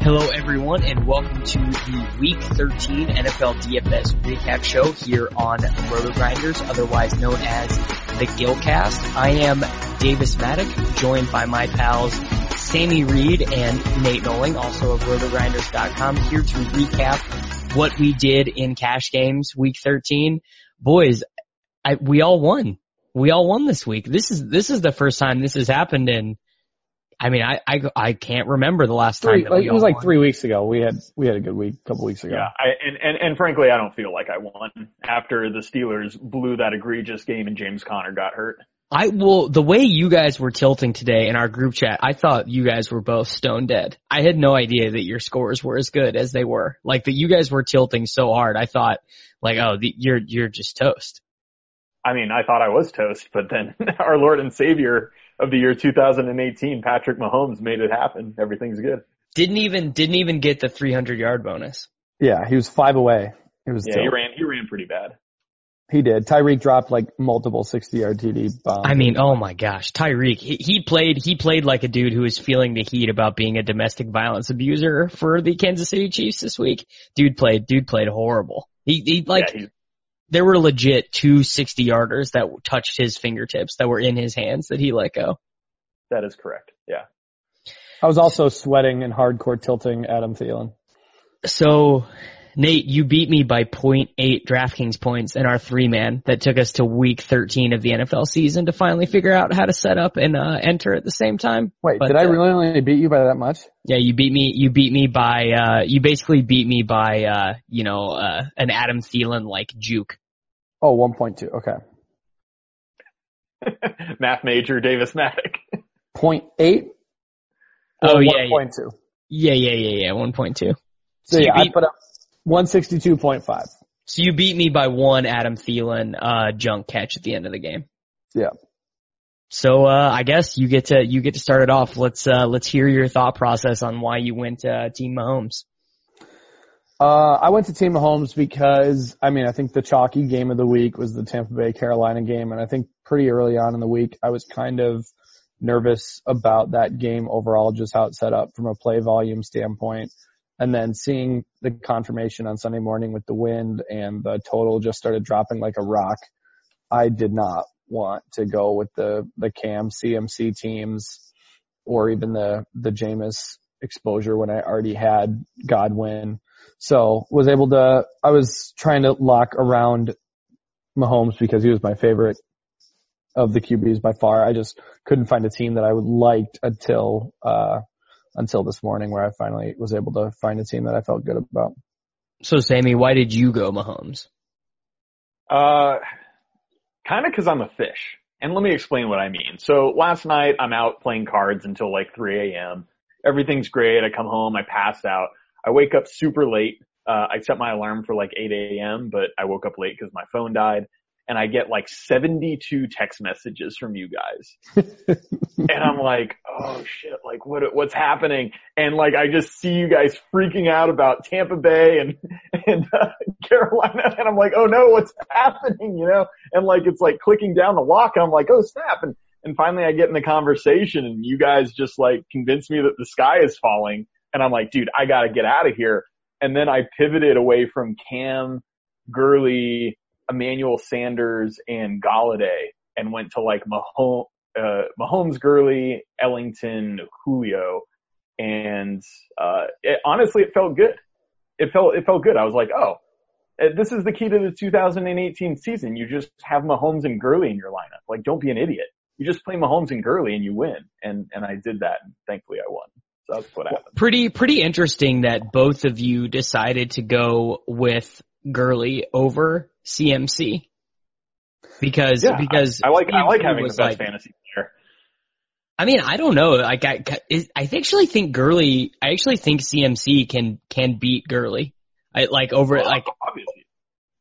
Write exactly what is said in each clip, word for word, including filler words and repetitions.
Hello, everyone, and welcome to the Week thirteen N F L D F S recap show here on RotoGrinders, otherwise known as the Gillcast. I am Davis Maddock, joined by my pals Sammy Reed and Nate Noling, also of roto grinders dot com, here to recap what we did in cash games Week thirteen. Boys, I, we all won. We all won this week. This is this is the first time this has happened in. I mean, I, I, I can't remember the last three, time that like, we all It was like won. three weeks ago. We had we had a good week a couple weeks ago. Yeah, I, and, and, and frankly, I don't feel like I won after the Steelers blew that egregious game and James Conner got hurt. I well, the way you guys were tilting today in our group chat, I thought you guys were both stone dead. I had no idea that your scores were as good as they were. Like, that you guys were tilting so hard. I thought, like, oh, the, you're you're just toast. I mean, I thought I was toast, but then our Lord and Savior of the year two thousand eighteen, Patrick Mahomes, made it happen. Everything's good. Didn't even didn't even get the three hundred yard bonus. Yeah, he was five away. It was yeah, dope. he ran he ran pretty bad. He did. Tyreek dropped like multiple sixty yard T D bombs. I mean, oh my gosh, Tyreek. He, he played he played like a dude who was feeling the heat about being a domestic violence abuser for the Kansas City Chiefs this week. Dude played dude played horrible. He he like yeah, he, There were legit two sixty yarders that touched his fingertips, that were in his hands, that he let go. That is correct, yeah. I was also sweating and hardcore tilting Adam Thielen. So, Nate, you beat me by point eight DraftKings points in our three-man that took us to week thirteen of the N F L season to finally figure out how to set up and uh, enter at the same time. Wait, but, did I really uh, only beat you by that much? Yeah, you beat me, you beat me by, uh, you basically beat me by, uh, you know, uh, an Adam Thielen-like juke. Oh, one point two, okay. Math major, Davis Maddock. point eight? Oh, oh, yeah. one point two. Yeah, yeah, yeah, yeah, one point two. So, so yeah, beat, I put up one sixty-two point five. So you beat me by one Adam Thielen uh, junk catch at the end of the game. Yeah. So uh, I guess you get to you get to start it off. Let's uh, let's hear your thought process on why you went uh, Team Mahomes. Uh, I went to Team Mahomes because I mean I think the chalky game of the week was the Tampa Bay Carolina game, and I think pretty early on in the week I was kind of nervous about that game overall, just how it's set up from a play volume standpoint. And then seeing the confirmation on Sunday morning with the wind and the total just started dropping like a rock, I did not want to go with the, the Cam C M C teams or even the, the Jameis exposure when I already had Godwin. So was able to, I was trying to lock around Mahomes because he was my favorite of the Q Bs by far. I just couldn't find a team that I would liked until, uh, until this morning where I finally was able to find a team that I felt good about. So, Sammy, why did you go Mahomes? Uh, kind of because I'm a fish. And let me explain what I mean. So, last night, I'm out playing cards until like three a.m. Everything's great. I come home. I pass out. I wake up super late. Uh, I set my alarm for like eight a.m., but I woke up late because my phone died. And I get like seventy-two text messages from you guys. And I'm like, oh shit, like what, what's happening? And like I just see you guys freaking out about Tampa Bay and, and uh, Carolina. And I'm like, oh no, what's happening? You know? And like it's like clicking down the lock. And I'm like, oh snap. And, and finally I get in the conversation and you guys just like convince me that the sky is falling. And I'm like, dude, I gotta get out of here. And then I pivoted away from Cam, Gurley, Emmanuel Sanders, and Galladay, and went to like Mahomes, uh, Mahomes, Gurley, Ellington, Julio, and uh, it, honestly, it felt good. It felt it felt good. I was like, oh, this is the key to the two thousand eighteen season. You just have Mahomes and Gurley in your lineup. Like, don't be an idiot. You just play Mahomes and Gurley, and you win. And and I did that, and thankfully, I won. that's what happened. Pretty, pretty interesting that both of you decided to go with Gurley over C M C because yeah, because I, I like I like having the best like, fantasy player. I mean, I don't know. Like I, I actually think Gurley. I actually think C M C can can beat Gurley. I like over well, like obviously.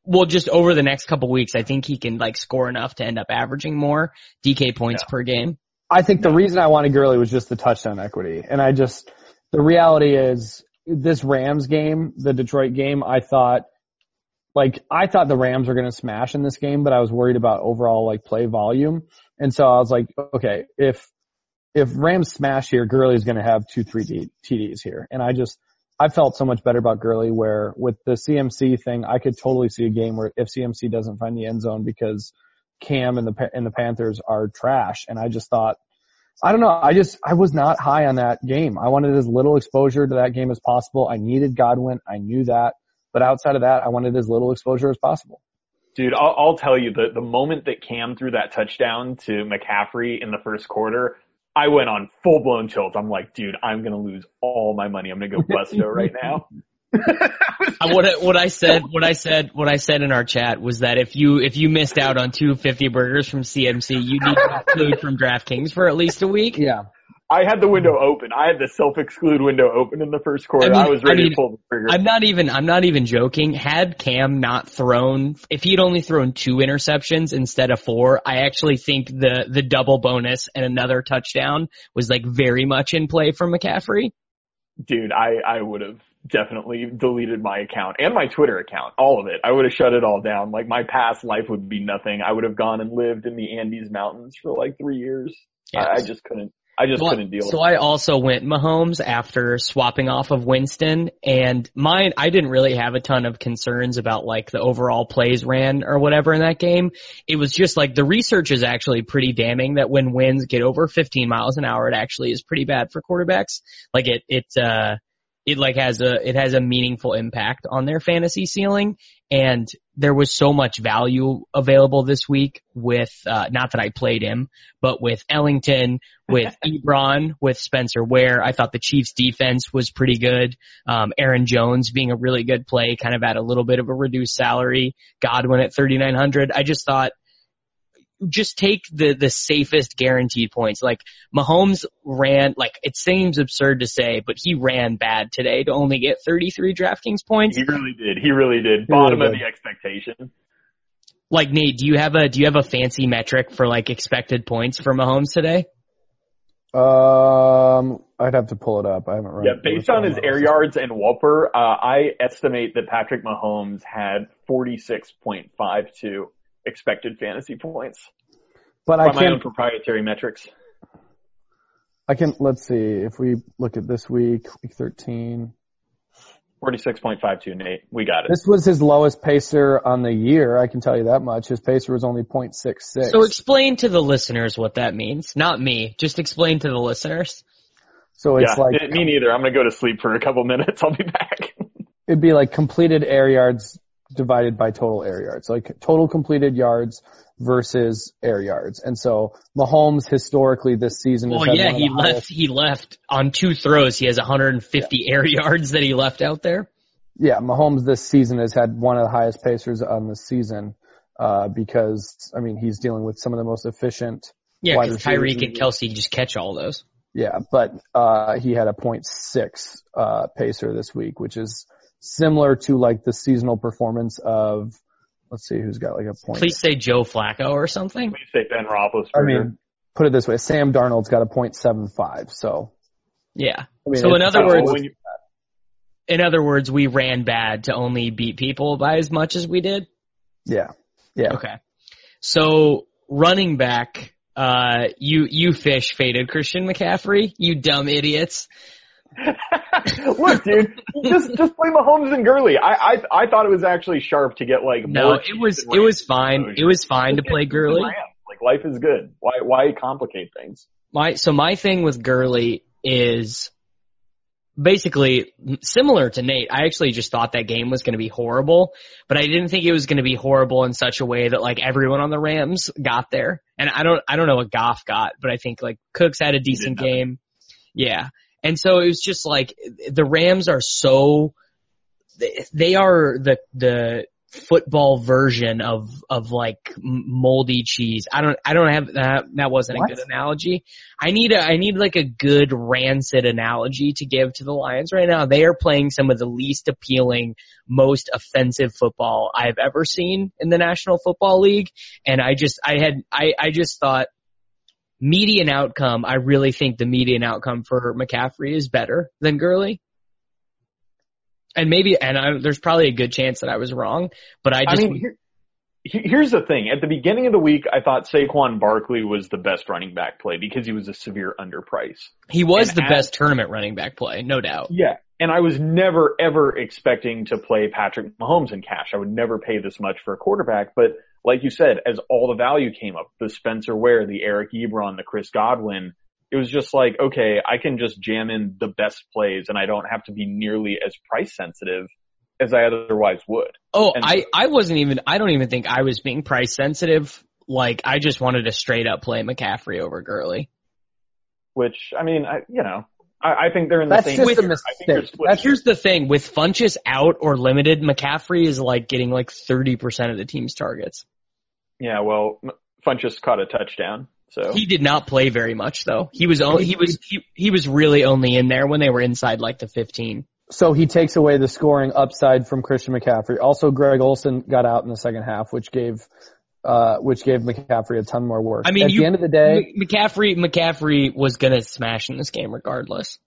Well, just over the next couple weeks, I think he can like score enough to end up averaging more D K points yeah. per game. I think the reason I wanted Gurley was just the touchdown equity, and I just the reality is this Rams game, the Detroit game, I thought. Like, I thought the Rams were going to smash in this game, but I was worried about overall, like, play volume. And so I was like, okay, if if Rams smash here, Gurley's going to have two, three T Ds here. And I just – I felt so much better about Gurley where with the C M C thing, I could totally see a game where if C M C doesn't find the end zone because Cam and the and the Panthers are trash. And I just thought – I don't know. I just – I was not high on that game. I wanted as little exposure to that game as possible. I needed Godwin. I knew that. But outside of that, I wanted as little exposure as possible. Dude, I'll, I'll tell you, the, the moment that Cam threw that touchdown to McCaffrey in the first quarter, I went on full-blown tilt. I'm like, dude, I'm going to lose all my money. I'm going to go busto right now. what, what I said, what I said, what I said in our chat was that if you if you missed out on two fifty burgers from C M C, you need to include from DraftKings for at least a week. Yeah. I had the window open. I had the self-exclude window open in the first quarter. I, mean, I was ready I mean, to pull the trigger. I'm not even, I'm not even joking. Had Cam not thrown, if he'd only thrown two interceptions instead of four, I actually think the, the double bonus and another touchdown was like very much in play for McCaffrey. Dude, I, I would have definitely deleted my account and my Twitter account, all of it. I would have shut it all down. Like my past life would be nothing. I would have gone and lived in the Andes Mountains for like three years. Yes. I, I just couldn't. I just well, couldn't deal with it. So I also went Mahomes after swapping off of Winston, and mine, I didn't really have a ton of concerns about like the overall plays ran or whatever in that game. It was just like the research is actually pretty damning that when winds get over fifteen miles an hour, it actually is pretty bad for quarterbacks. Like it, it, uh, it like has a, it has a meaningful impact on their fantasy ceiling. And there was so much value available this week with, uh, not that I played him, but with Ellington, with Ebron, with Spencer Ware. I thought the Chiefs defense was pretty good. Um, Aaron Jones being a really good play, kind of at a little bit of a reduced salary. Godwin at thirty-nine hundred. I just thought, just take the, the safest guaranteed points. Like Mahomes ran, like it seems absurd to say, but he ran bad today to only get thirty-three DraftKings points. He really did. He really did. Bottom really of did. the expectation. Like Nate, do you have a, do you have a fancy metric for like expected points for Mahomes today? Um, I'd have to pull it up. I haven't run. Yeah, based on his Mahomes. air yards and whopper, uh, I estimate that Patrick Mahomes had forty-six point five two expected fantasy points, but I can't, my own proprietary metrics. I can let's see if we look at this week, week thirteen. forty-six point five two, Nate. We got it. This was his lowest pacer on the year. I can tell you that much. His pacer was only point six six. So explain to the listeners what that means. Not me. Just explain to the listeners. So it's yeah, like it, me neither. I'm gonna go to sleep for a couple minutes. I'll be back. It'd be like completed air yards divided by total air yards, like total completed yards versus air yards. And so Mahomes historically this season. Well, yeah, he left, highest. he left on two throws. He has one hundred fifty yeah. air yards that he left out there. Yeah. Mahomes this season has had one of the highest pacers on the season, uh, because I mean, he's dealing with some of the most efficient. Yeah. Cause Tyreek and Kelce just catch all those. Yeah. But, uh, he had a point six, uh, pacer this week, which is similar to like the seasonal performance of, let's see who's got like a point. Please say Joe Flacco or something. Please say Ben Roethlisberger. I mean, put it this way: Sam Darnold's got a point seven five. So yeah. I mean, so in other words, when you, in other words, we ran bad to only beat people by as much as we did. Yeah. Yeah. Okay. So running back, uh, you you fish faded Christian McCaffrey. You dumb idiots. Look, dude, just just play Mahomes and Gurley. I, I I thought it was actually sharp to get like no. It was it was fine. Exposure. It was fine just to play Gurley. Like life is good. Why why complicate things? My so my thing with Gurley is basically similar to Nate. I actually just thought that game was going to be horrible, but I didn't think it was going to be horrible in such a way that like everyone on the Rams got there. And I don't I don't know what Goff got, but I think like Cooks had a decent game. Yeah. And so it was just like the Rams are so – they are the the football version of of like moldy cheese. I don't I don't have that. That wasn't what? a good analogy. I need a, I need like a good rancid analogy to give to the Lions right now. They are playing some of the least appealing, most offensive football I've ever seen in the National Football League. And I just I had I I just thought. Median outcome, I really think the median outcome for McCaffrey is better than Gurley. And maybe, and I, there's probably a good chance that I was wrong, but I just. I mean, here, here's the thing. At the beginning of the week, I thought Saquon Barkley was the best running back play because he was a severe underprice. He was and the at, best tournament running back play, no doubt. Yeah. And I was never, ever expecting to play Patrick Mahomes in cash. I would never pay this much for a quarterback, but. Like you said, as all the value came up, the Spencer Ware, the Eric Ebron, the Chris Godwin, it was just like, okay, I can just jam in the best plays and I don't have to be nearly as price sensitive as I otherwise would. Oh, and I, I wasn't even, I don't even think I was being price sensitive. Like, I just wanted to straight up play McCaffrey over Gurley. Which, I mean, I, you know. I think they're in the That's same. Just a mistake. That's here's the thing: with Funchess out or limited, McCaffrey is like getting like thirty percent of the team's targets. Yeah, well, Funchess caught a touchdown, so he did not play very much though. He was only, he was he, he was really only in there when they were inside like the fifteen. So he takes away the scoring upside from Christian McCaffrey. Also, Greg Olsen got out in the second half, which gave. Uh, which gave McCaffrey a ton more work. I mean, at you, the end of the day, McCaffrey McCaffrey was gonna smash in this game regardless.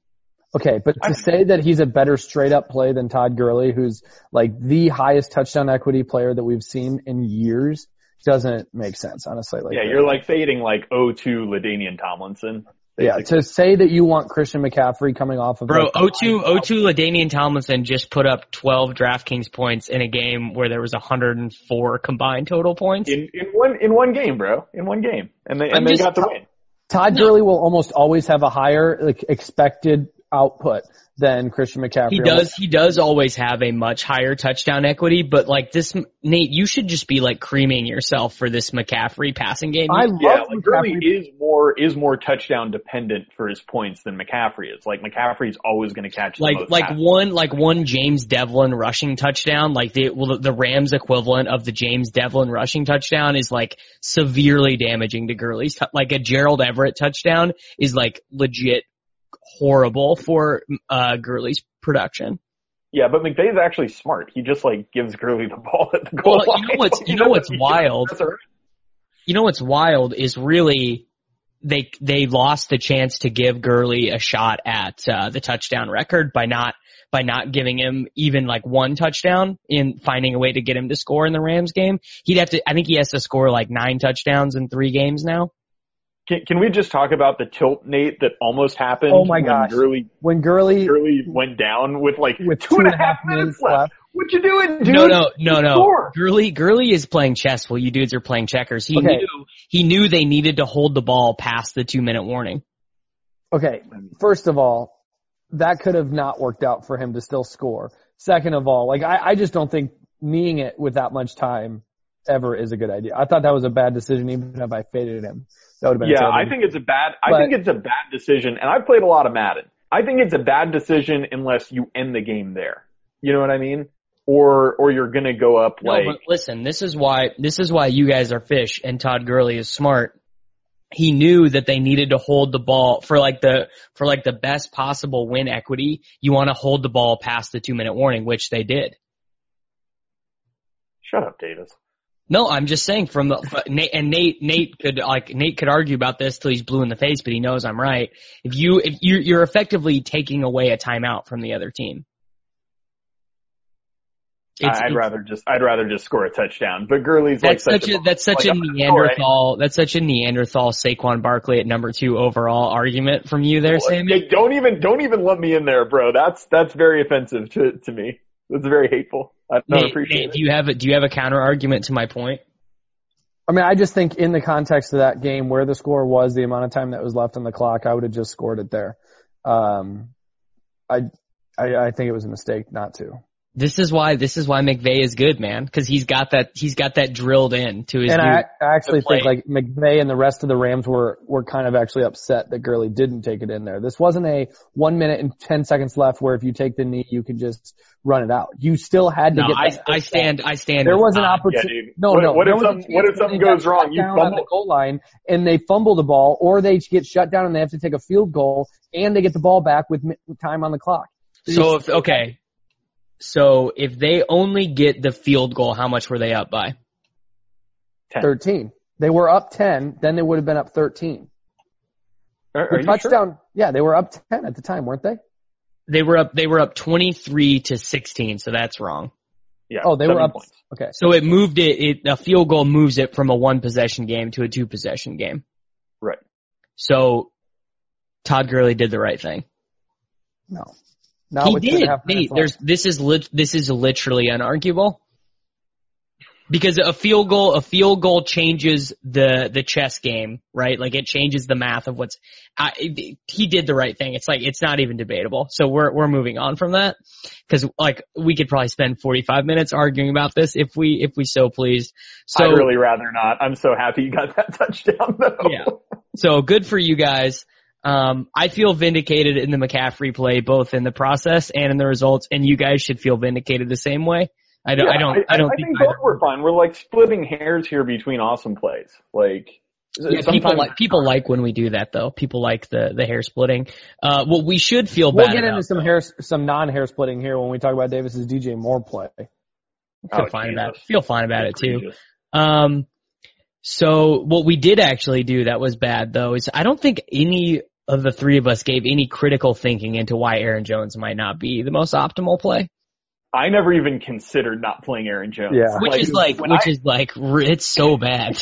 Okay, but to I, say that he's a better straight up play than Todd Gurley, who's like the highest touchdown equity player that we've seen in years, doesn't make sense, honestly. Like, yeah, you're like fading like oh two LaDainian Tomlinson. Basically. Yeah, to say that you want Christian McCaffrey coming off of bro, like, oh two LaDainian Tomlinson just put up twelve DraftKings points in a game where there was one hundred four combined total points in, in one in one game, bro, in one game, and they and I'm they just, got the win. Todd Gurley will almost always have a higher like expected output than Christian McCaffrey. He does. He does always have a much higher touchdown equity, but like this, Nate, you should just be like creaming yourself for this McCaffrey passing game. I love yeah, like Gurley is more is more touchdown dependent for his points than McCaffrey is. Like McCaffrey's always going to catch the like most like passes. one like one James Devlin rushing touchdown. Like the well, the Rams equivalent of the James Devlin rushing touchdown is like severely damaging to Gurley's. Like a Gerald Everett touchdown is like legit. Horrible for uh, Gurley's production. Yeah, but McVay's actually smart. He just like gives Gurley the ball at the goal well, line. You know what's you know what's wild. You know what's wild is really they they lost the chance to give Gurley a shot at uh, the touchdown record by not by not giving him even like one touchdown in finding a way to get him to score in the Rams game. He'd have to. I think he has to score like nine touchdowns in three games now. Can, can we just talk about the tilt, Nate, that almost happened oh my gosh. when Gurley when Gurley, Gurley went down with like with two, two and a half, half minutes left. left. What you doing, dude? No, no, no, no. Score. Gurley, Gurley is playing chess while you dudes are playing checkers. He okay. knew he knew they needed to hold the ball past the two minute warning. Okay, first of all, that could have not worked out for him to still score. Second of all, like I, I just don't think kneeing it with that much time ever is a good idea. I thought that was a bad decision, even if I faded him. That would have been yeah, terrible. I think it's a bad. I but, think it's a bad decision, and I've played a lot of Madden. I think it's a bad decision unless you end the game there. You know what I mean? Or or you're gonna go up no, like. But listen, this is why this is why you guys are fish, and Todd Gurley is smart. He knew that they needed to hold the ball for like the for like the best possible win equity. You want to hold the ball past the two minute warning, which they did. Shut up, Davis. No, I'm just saying from the Nate and Nate Nate could like Nate could argue about this till he's blue in the face, but he knows I'm right. If you if you you're effectively taking away a timeout from the other team. It's, I'd it's, rather just I'd rather just score a touchdown. But Gurley's like such a, a that's such like, a Neanderthal that's such a Neanderthal Saquon Barkley at number two overall argument from you there, Sammy. Don't even don't even let me in there, bro. That's that's very offensive to to me. It's very hateful. I don't Nate, appreciate Nate, it. Do you have a, do you have a counter argument to my point? I mean, I just think in the context of that game, where the score was, the amount of time that was left on the clock, I would have just scored it there. Um, I, I, I think it was a mistake not to. This is why this is why McVay is good, man, because he's got that he's got that drilled in to his. And I, I actually think like McVay and the rest of the Rams were were kind of actually upset that Gurley didn't take it in there. This wasn't a one minute and ten seconds left where if you take the knee you could just run it out. You still had to no, get. I, that I stand. I stand. There was an opportunity. Yeah, no, what, no. What if some, what if something goes wrong? You fumble the goal line and they fumble the ball, or they get shut down and they have to take a field goal and they get the ball back with time on the clock. So, so if, okay. So if they only get the field goal, how much were they up by? ten. thirteen. They were up ten. Then they would have been up thirteen. Are, are the touchdown. Sure? Yeah, they were up ten at the time, weren't they? They were up. They were up twenty-three to sixteen. So that's wrong. Yeah. Oh, they were up. Points. Okay. So it moved it, it. A field goal moves it from a one possession game to a two possession game. Right. So Todd Gurley did the right thing. No. Not he did. Nate, there's, this is lit, this is literally unarguable because a field goal a field goal changes the the chess game, right? Like it changes the math of what's. I, he did the right thing. It's like it's not even debatable. So we're we're moving on from that because like we could probably spend forty-five minutes arguing about this if we if we so pleased. So, I'd really rather not. I'm so happy you got that touchdown though. Yeah. So good for you guys. Um, I feel vindicated in the McCaffrey play, both in the process and in the results, and you guys should feel vindicated the same way. I don't, yeah, I don't, I, I don't I, think, I think both were fun. We're like splitting hairs here between awesome plays. Like, yeah, people like, people like when we do that though. People like the, the hair splitting. Uh, well, we should feel we'll bad. We'll get into some though. hair, some non-hair splitting here when we talk about Davis's D J Moore play. I feel oh, fine about it. Feel fine about That's it too. Crazy. Um, so what we did actually do that was bad though is I don't think any of the three of us gave any critical thinking into why Aaron Jones might not be the most optimal play. I never even considered not playing Aaron Jones. Yeah. Which like, is like, which I, is like, it's so bad.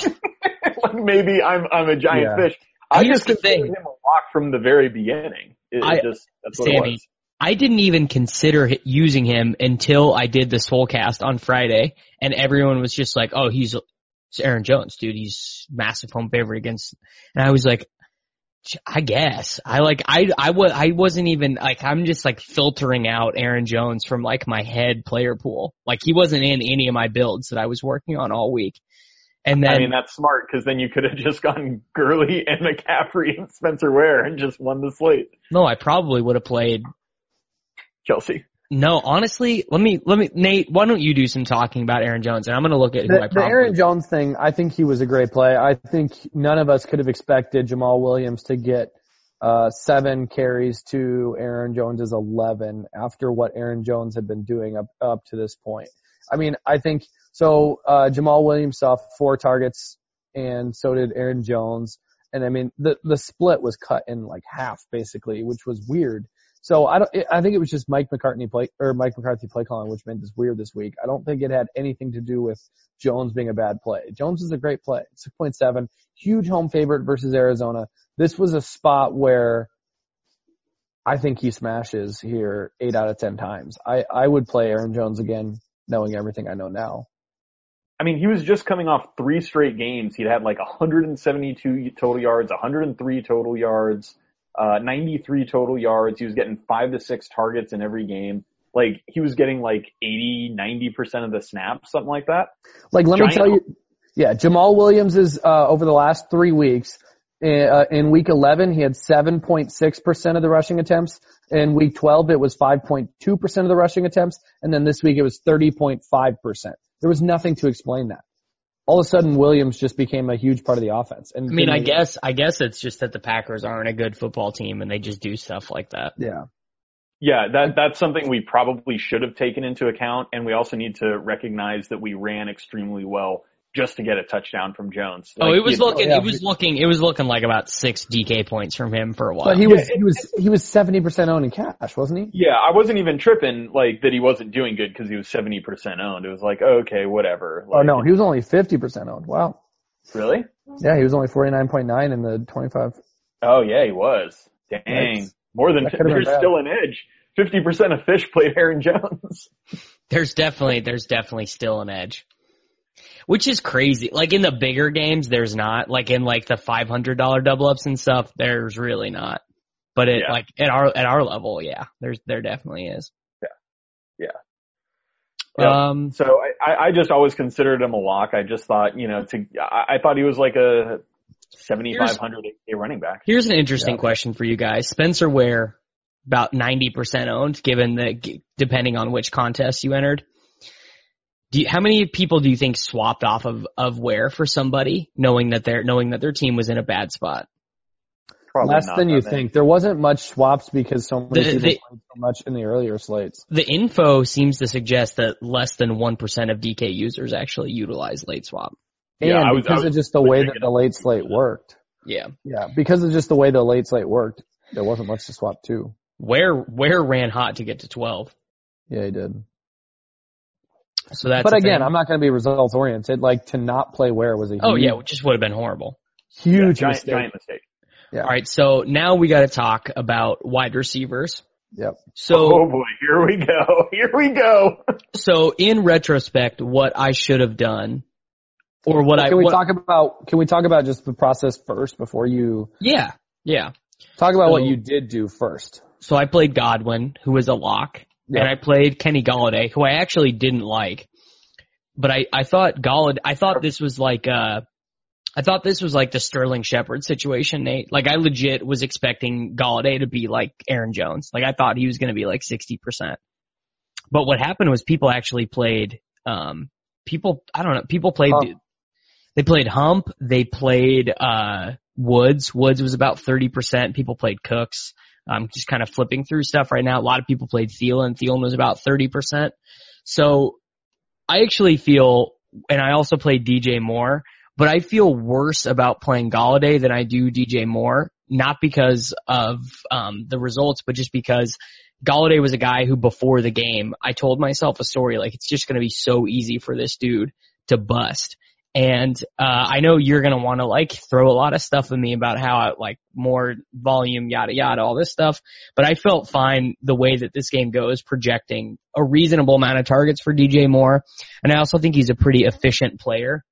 Like maybe I'm, I'm a giant yeah. fish. I Here's just considered him a walk from the very beginning. It, I, just, that's what Sammy, it was. I didn't even consider using him until I did the Soulcast on Friday and everyone was just like, oh, he's, it's Aaron Jones, dude. He's massive home favorite against, and I was like, I guess I like I I was I wasn't even like I'm just like filtering out Aaron Jones from like my head player pool. Like he wasn't in any of my builds that I was working on all week. And then I mean that's smart because then you could have just gotten Gurley and McCaffrey and Spencer Ware and just won the slate. No, I probably would have played Kelce. No, honestly, let me let me Nate. Why don't you do some talking about Aaron Jones, and I'm going to look at who the, I probably. The Aaron Jones thing. I think he was a great play. I think none of us could have expected Jamal Williams to get uh seven carries to Aaron Jones's eleven after what Aaron Jones had been doing up up to this point. I mean, I think so. uh Jamal Williams saw four targets, and so did Aaron Jones. And I mean, the the split was cut in like half basically, which was weird. So I don't. I think it was just Mike McCarthy play or Mike McCarthy play calling, which made this weird this week. I don't think it had anything to do with Jones being a bad play. Jones is a great play, six point seven, huge home favorite versus Arizona. This was a spot where I think he smashes here eight out of ten times. I I would play Aaron Jones again, knowing everything I know now. I mean, he was just coming off three straight games. He'd had like one hundred seventy-two total yards, one hundred three total yards. Uh, ninety-three total yards. He was getting five to six targets in every game. Like he was getting like eighty, ninety percent of the snaps, something like that. Like let Giant. me tell you, yeah, Jamal Williams is uh, over the last three weeks. Uh, in week eleven, he had seven point six percent of the rushing attempts. In week twelve, it was five point two percent of the rushing attempts, and then this week it was thirty point five percent. There was nothing to explain that. All of a sudden, Williams just became a huge part of the offense. And I mean, I guess, I guess it's just that the Packers aren't a good football team and they just do stuff like that. Yeah. Yeah, that, that's something we probably should have taken into account. And we also need to recognize that we ran extremely well just to get a touchdown from Jones. Like, oh, it was looking, know, yeah. it was looking, it was looking like about six D K points from him for a while. But he was, yeah, he was, he was seventy percent owned in cash, wasn't he? Yeah. I wasn't even tripping like that he wasn't doing good because he was seventy percent owned. It was like, okay, whatever. Like, oh no, he was only fifty percent owned. Wow. Really? Yeah. He was only forty-nine point nine in the twenty-five. Oh yeah, he was. Dang. Nice. More than, there's still an edge. fifty percent of fish played Aaron Jones. There's definitely, there's definitely still an edge. Which is crazy. Like in the bigger games, there's not. Like in like the five hundred dollars double ups and stuff, there's really not. But it yeah. like at our at our level, yeah, there's there definitely is. Yeah, yeah. Yep. Um, so I, I just always considered him a lock. I just thought, you know, to I, I thought he was like a seventy-five hundred a running back. Here's an interesting yeah. question for you guys. Spencer Ware, about ninety percent owned, given the depending on which contest you entered. Do you, how many people do you think swapped off of, of Ware for somebody, knowing that their knowing that their team was in a bad spot? Probably less than you think. There wasn't much swaps because so many the, people the, played so much in the earlier slates. The info seems to suggest that less than one percent of D K users actually utilize late swap. And yeah, I was, because I was, of just the way that the late slate worked. Yeah. Yeah, because of just the way the late slate worked, there wasn't much to swap to. Where Where ran hot to get to twelve. Yeah, he did. So that's. But again, thing. I'm not going to be results oriented. Like, to not play Ware was a huge. Oh yeah, which just would have been horrible. Huge yeah, giant, mistake. Giant mistake. Yeah. All right, so now we got to talk about wide receivers. Yep. So, oh boy, here we go. Here we go. So in retrospect, what I should have done, or what can I can we what, talk about? Can we talk about just the process first before you? Yeah. Yeah. Talk about so, what you did do first. So I played Godwin, who was a lock, yep. and I played Kenny Galladay, who I actually didn't like, but I I thought Galladay. I thought this was like uh. I thought this was like the Sterling Shepard situation, Nate. Like, I legit was expecting Galladay to be like Aaron Jones. Like, I thought he was going to be like sixty percent. But what happened was people actually played, um, people, I don't know, people played, Hump. they played Hump. They played, uh, Woods. Woods was about thirty percent. People played Cooks. I'm um, just kind of flipping through stuff right now. A lot of people played Thielen. Thielen was about thirty percent. So I actually feel, and I also played D J Moore. But I feel worse about playing Galladay than I do D J Moore, not because of um the results, but just because Galladay was a guy who before the game, I told myself a story, like, it's just going to be so easy for this dude to bust. And uh I know you're going to want to, like, throw a lot of stuff at me about how, I, like, more volume, yada, yada, all this stuff. But I felt fine the way that this game goes, projecting a reasonable amount of targets for D J Moore. And I also think he's a pretty efficient player.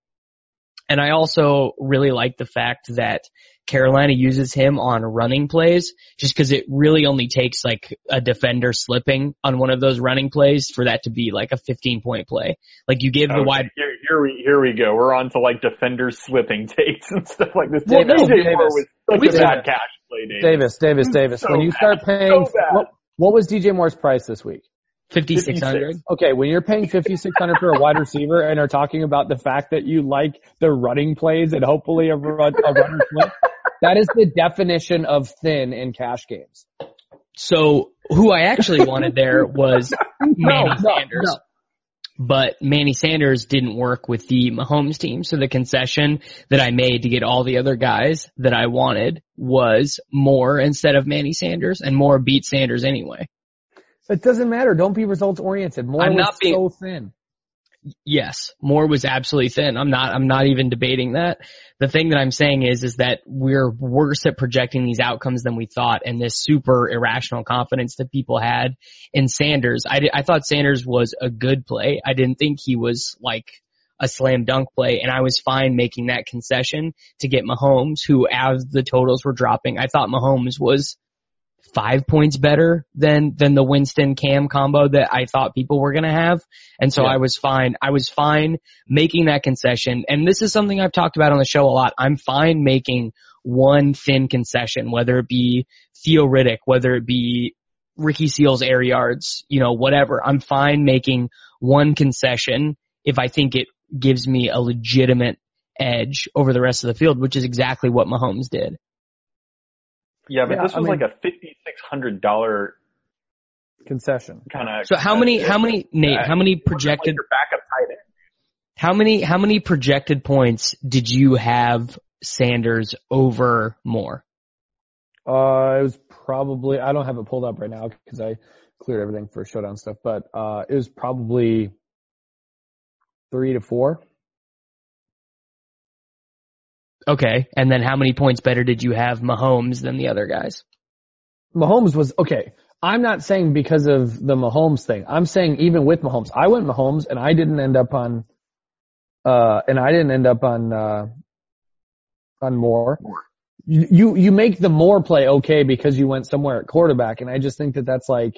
And I also really like the fact that Carolina uses him on running plays, just because it really only takes like a defender slipping on one of those running plays for that to be like a fifteen point play. Like, you give okay. the wide. Here, here we here we go. We're on to like defenders slipping takes and stuff like this. Well, Davis, Davis. Moore was such we, a bad Davis. cash play, Davis. Davis, Davis, Davis. So when you start bad. paying, so what, what was D J Moore's price this week? fifty-six hundred. Okay, when you're paying fifty-six hundred for a wide receiver and are talking about the fact that you like the running plays and hopefully a, run, a runner flip, that is the definition of thin in cash games. So who I actually wanted there was no, Manny no, Sanders. No. But Manny Sanders didn't work with the Mahomes team, so the concession that I made to get all the other guys that I wanted was Moore instead of Manny Sanders, and Moore beat Sanders anyway. It doesn't matter. Don't be results oriented. Moore I'm was being, so thin. Yes, Moore was absolutely thin. I'm not. I'm not even debating that. The thing that I'm saying is, is that we're worse at projecting these outcomes than we thought, and this super irrational confidence that people had in Sanders. I did, I thought Sanders was a good play. I didn't think he was like a slam dunk play, and I was fine making that concession to get Mahomes, who, as the totals were dropping, I thought Mahomes was five points better than than the Winston Cam combo that I thought people were going to have. And so yeah. I was fine. I was fine making that concession. And this is something I've talked about on the show a lot. I'm fine making one thin concession, whether it be Theo Riddick, whether it be Ricky Seals air yards, you know, whatever. I'm fine making one concession if I think it gives me a legitimate edge over the rest of the field, which is exactly what Mahomes did. Yeah, but yeah, this was I mean, like a fifty-six hundred dollars concession. Kind of. So how many? How many, Nate? How many projected? Like your backup tight end. How many? How many projected points did you have Sanders over Moore? Uh, it was probably. I don't have it pulled up right now because I cleared everything for showdown stuff. But uh, it was probably three to four. Okay, and then how many points better did you have Mahomes than the other guys? Mahomes was, okay, I'm not saying because of the Mahomes thing. I'm saying even with Mahomes. I went Mahomes, and I didn't end up on, uh, and I didn't end up on, uh, on Moore. You, you, you make the Moore play okay because you went somewhere at quarterback, and I just think that that's like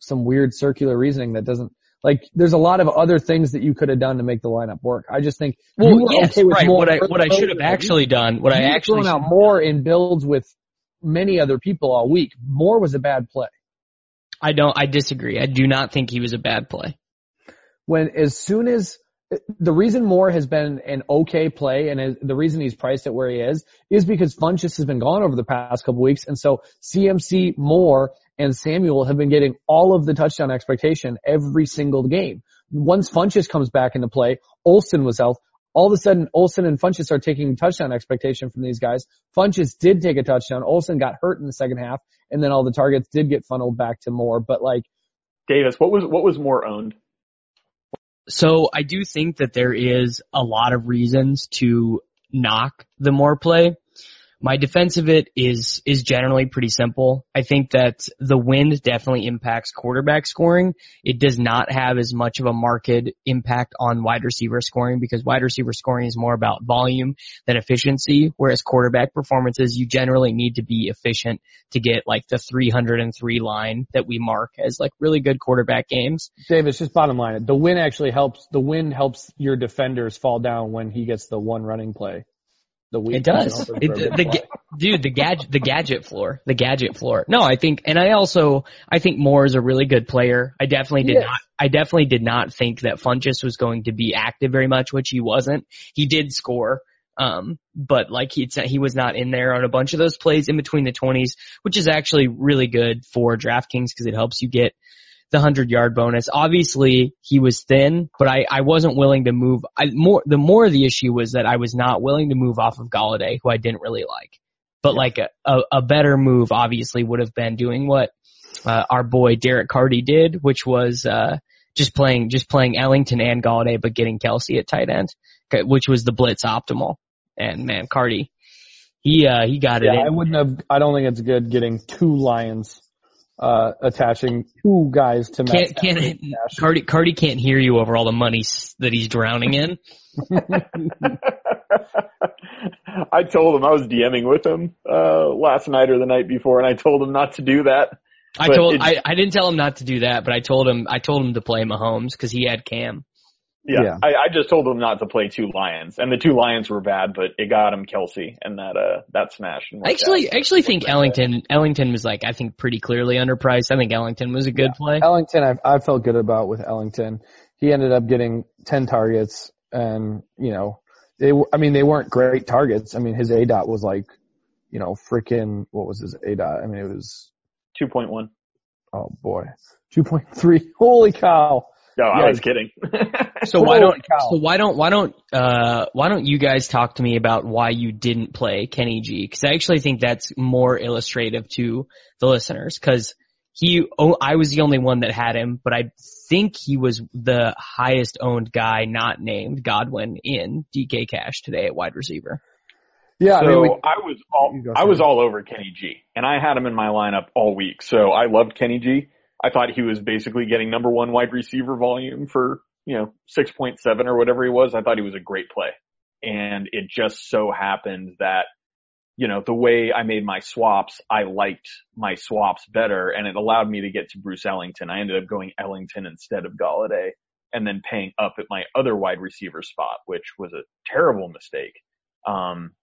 some weird circular reasoning that doesn't, Like, there's a lot of other things that you could have done to make the lineup work. I just think well, you were yes, okay with right. more. What I, what I should have actually done, what you I actually out Moore in builds with many other people all week. Moore was a bad play. I don't. I disagree. I do not think he was a bad play. When as soon as the reason Moore has been an okay play, and the reason he's priced at where he is, is because Funchess has been gone over the past couple weeks, and so C M C, Moore, and Samuel have been getting all of the touchdown expectation every single game. Once Funchess comes back into play, Olsen was out. All of a sudden, Olsen and Funchess are taking touchdown expectation from these guys. Funchess did take a touchdown. Olsen got hurt in the second half, and then all the targets did get funneled back to Moore. But like, Davis, what was what was Moore owned? So I do think that there is a lot of reasons to knock the Moore play. My defense of it is is generally pretty simple. I think that the wind definitely impacts quarterback scoring. It does not have as much of a marked impact on wide receiver scoring, because wide receiver scoring is more about volume than efficiency, whereas quarterback performances, you generally need to be efficient to get like the three hundred three line that we mark as like really good quarterback games. Davis, just bottom line, the wind actually helps. The wind helps your defenders fall down when he gets the one running play. It does. It, the, dude, the gadget, the gadget floor, the gadget floor. No, I think, and I also, I think Moore is a really good player. I definitely did yes. not, I definitely did not think that Funchess was going to be active very much, which he wasn't. He did score. Um, but like he said, he was not in there on a bunch of those plays in between the twenties, which is actually really good for DraftKings because it helps you get the hundred-yard bonus. Obviously, he was thin, but I, I wasn't willing to move. I, more the more the issue was that I was not willing to move off of Galladay, who I didn't really like. But like a, a, a better move, obviously, would have been doing what uh, our boy Derek Cardy did, which was uh, just playing just playing Ellington and Galladay, but getting Kelce at tight end, which was the blitz optimal. And man, Cardy, he uh, he got yeah, it. In. I wouldn't have. I don't think it's good getting two Lions. Uh, attaching two guys to Matt can't, can't, Cardy, Cardy can't hear you over all the money that he's drowning in. I told him I was DMing with him uh, last night or the night before, and I told him not to do that. I told it, I, I didn't tell him not to do that, but I told him I told him to play Mahomes because he had Cam. Yeah, yeah. I, I just told him not to play two Lions, and the two Lions were bad, but it got him Kelce and that uh that smash. And actually, out. actually think Ellington Ellington was like I think pretty clearly underpriced. I think Ellington was a good yeah. play. Ellington, I I felt good about with Ellington. He ended up getting ten targets, and you know they were, I mean they weren't great targets. I mean his A DOT was like, you know, freaking what was his A DOT? I mean it was two point one. Oh boy, two point three. Holy cow. No, I yeah. was kidding. so why don't so why don't why don't uh why don't you guys talk to me about why you didn't play Kenny G? Because I actually think that's more illustrative to the listeners. Because he, oh, I was the only one that had him, but I think he was the highest owned guy not named Godwin in D K Cash today at wide receiver. Yeah, so I, mean, we, I was all I was all over Kenny G, and I had him in my lineup all week. So I loved Kenny G. I thought he was basically getting number one wide receiver volume for, you know, six point seven or whatever he was. I thought he was a great play. And it just so happened that, you know, the way I made my swaps, I liked my swaps better, and it allowed me to get to Bruce Ellington. I ended up going Ellington instead of Galladay and then paying up at my other wide receiver spot, which was a terrible mistake. Um,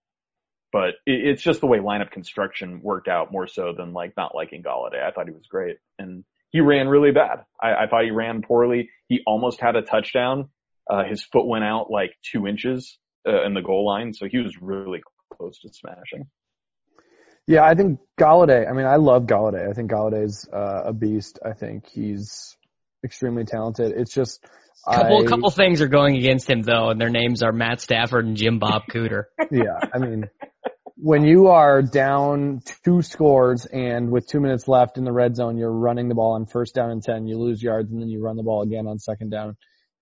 But it's just the way lineup construction worked out more so than like not liking Galladay. I thought he was great, and he ran really bad. I, I thought he ran poorly. He almost had a touchdown. Uh, his foot went out like two inches uh, in the goal line, so he was really close to smashing. Yeah, I think Galladay, I mean, I love Galladay. I think Galladay's uh, a beast. I think he's extremely talented. It's just a couple, I, couple things are going against him, though, and their names are Matt Stafford and Jim Bob Cooter. Yeah, I mean – when you are down two scores and with two minutes left in the red zone, you're running the ball on first down and ten, you lose yards, and then you run the ball again on second down.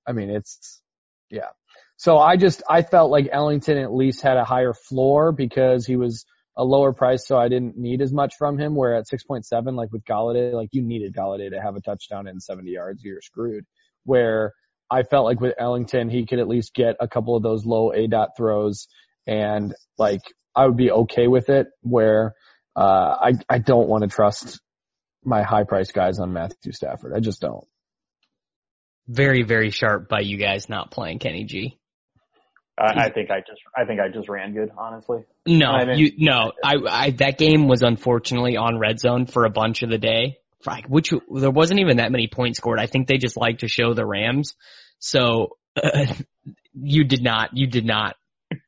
I mean, it's – yeah. So I just – I felt like Ellington at least had a higher floor because he was a lower price, so I didn't need as much from him, where at six point seven, like with Galladay, like you needed Galladay to have a touchdown and seventy yards, you're screwed, where I felt like with Ellington, he could at least get a couple of those low A DOT throws and, like – I would be okay with it, where uh, I I don't want to trust my high price guys on Matthew Stafford. I just don't. very, very sharp by you guys not playing Kenny G. I, I think I just I think I just ran good, honestly. No, I mean, you no. I, I that game was unfortunately on red zone for a bunch of the day. Like, which there wasn't even that many points scored. I think they just like to show the Rams. So uh, you did not you did not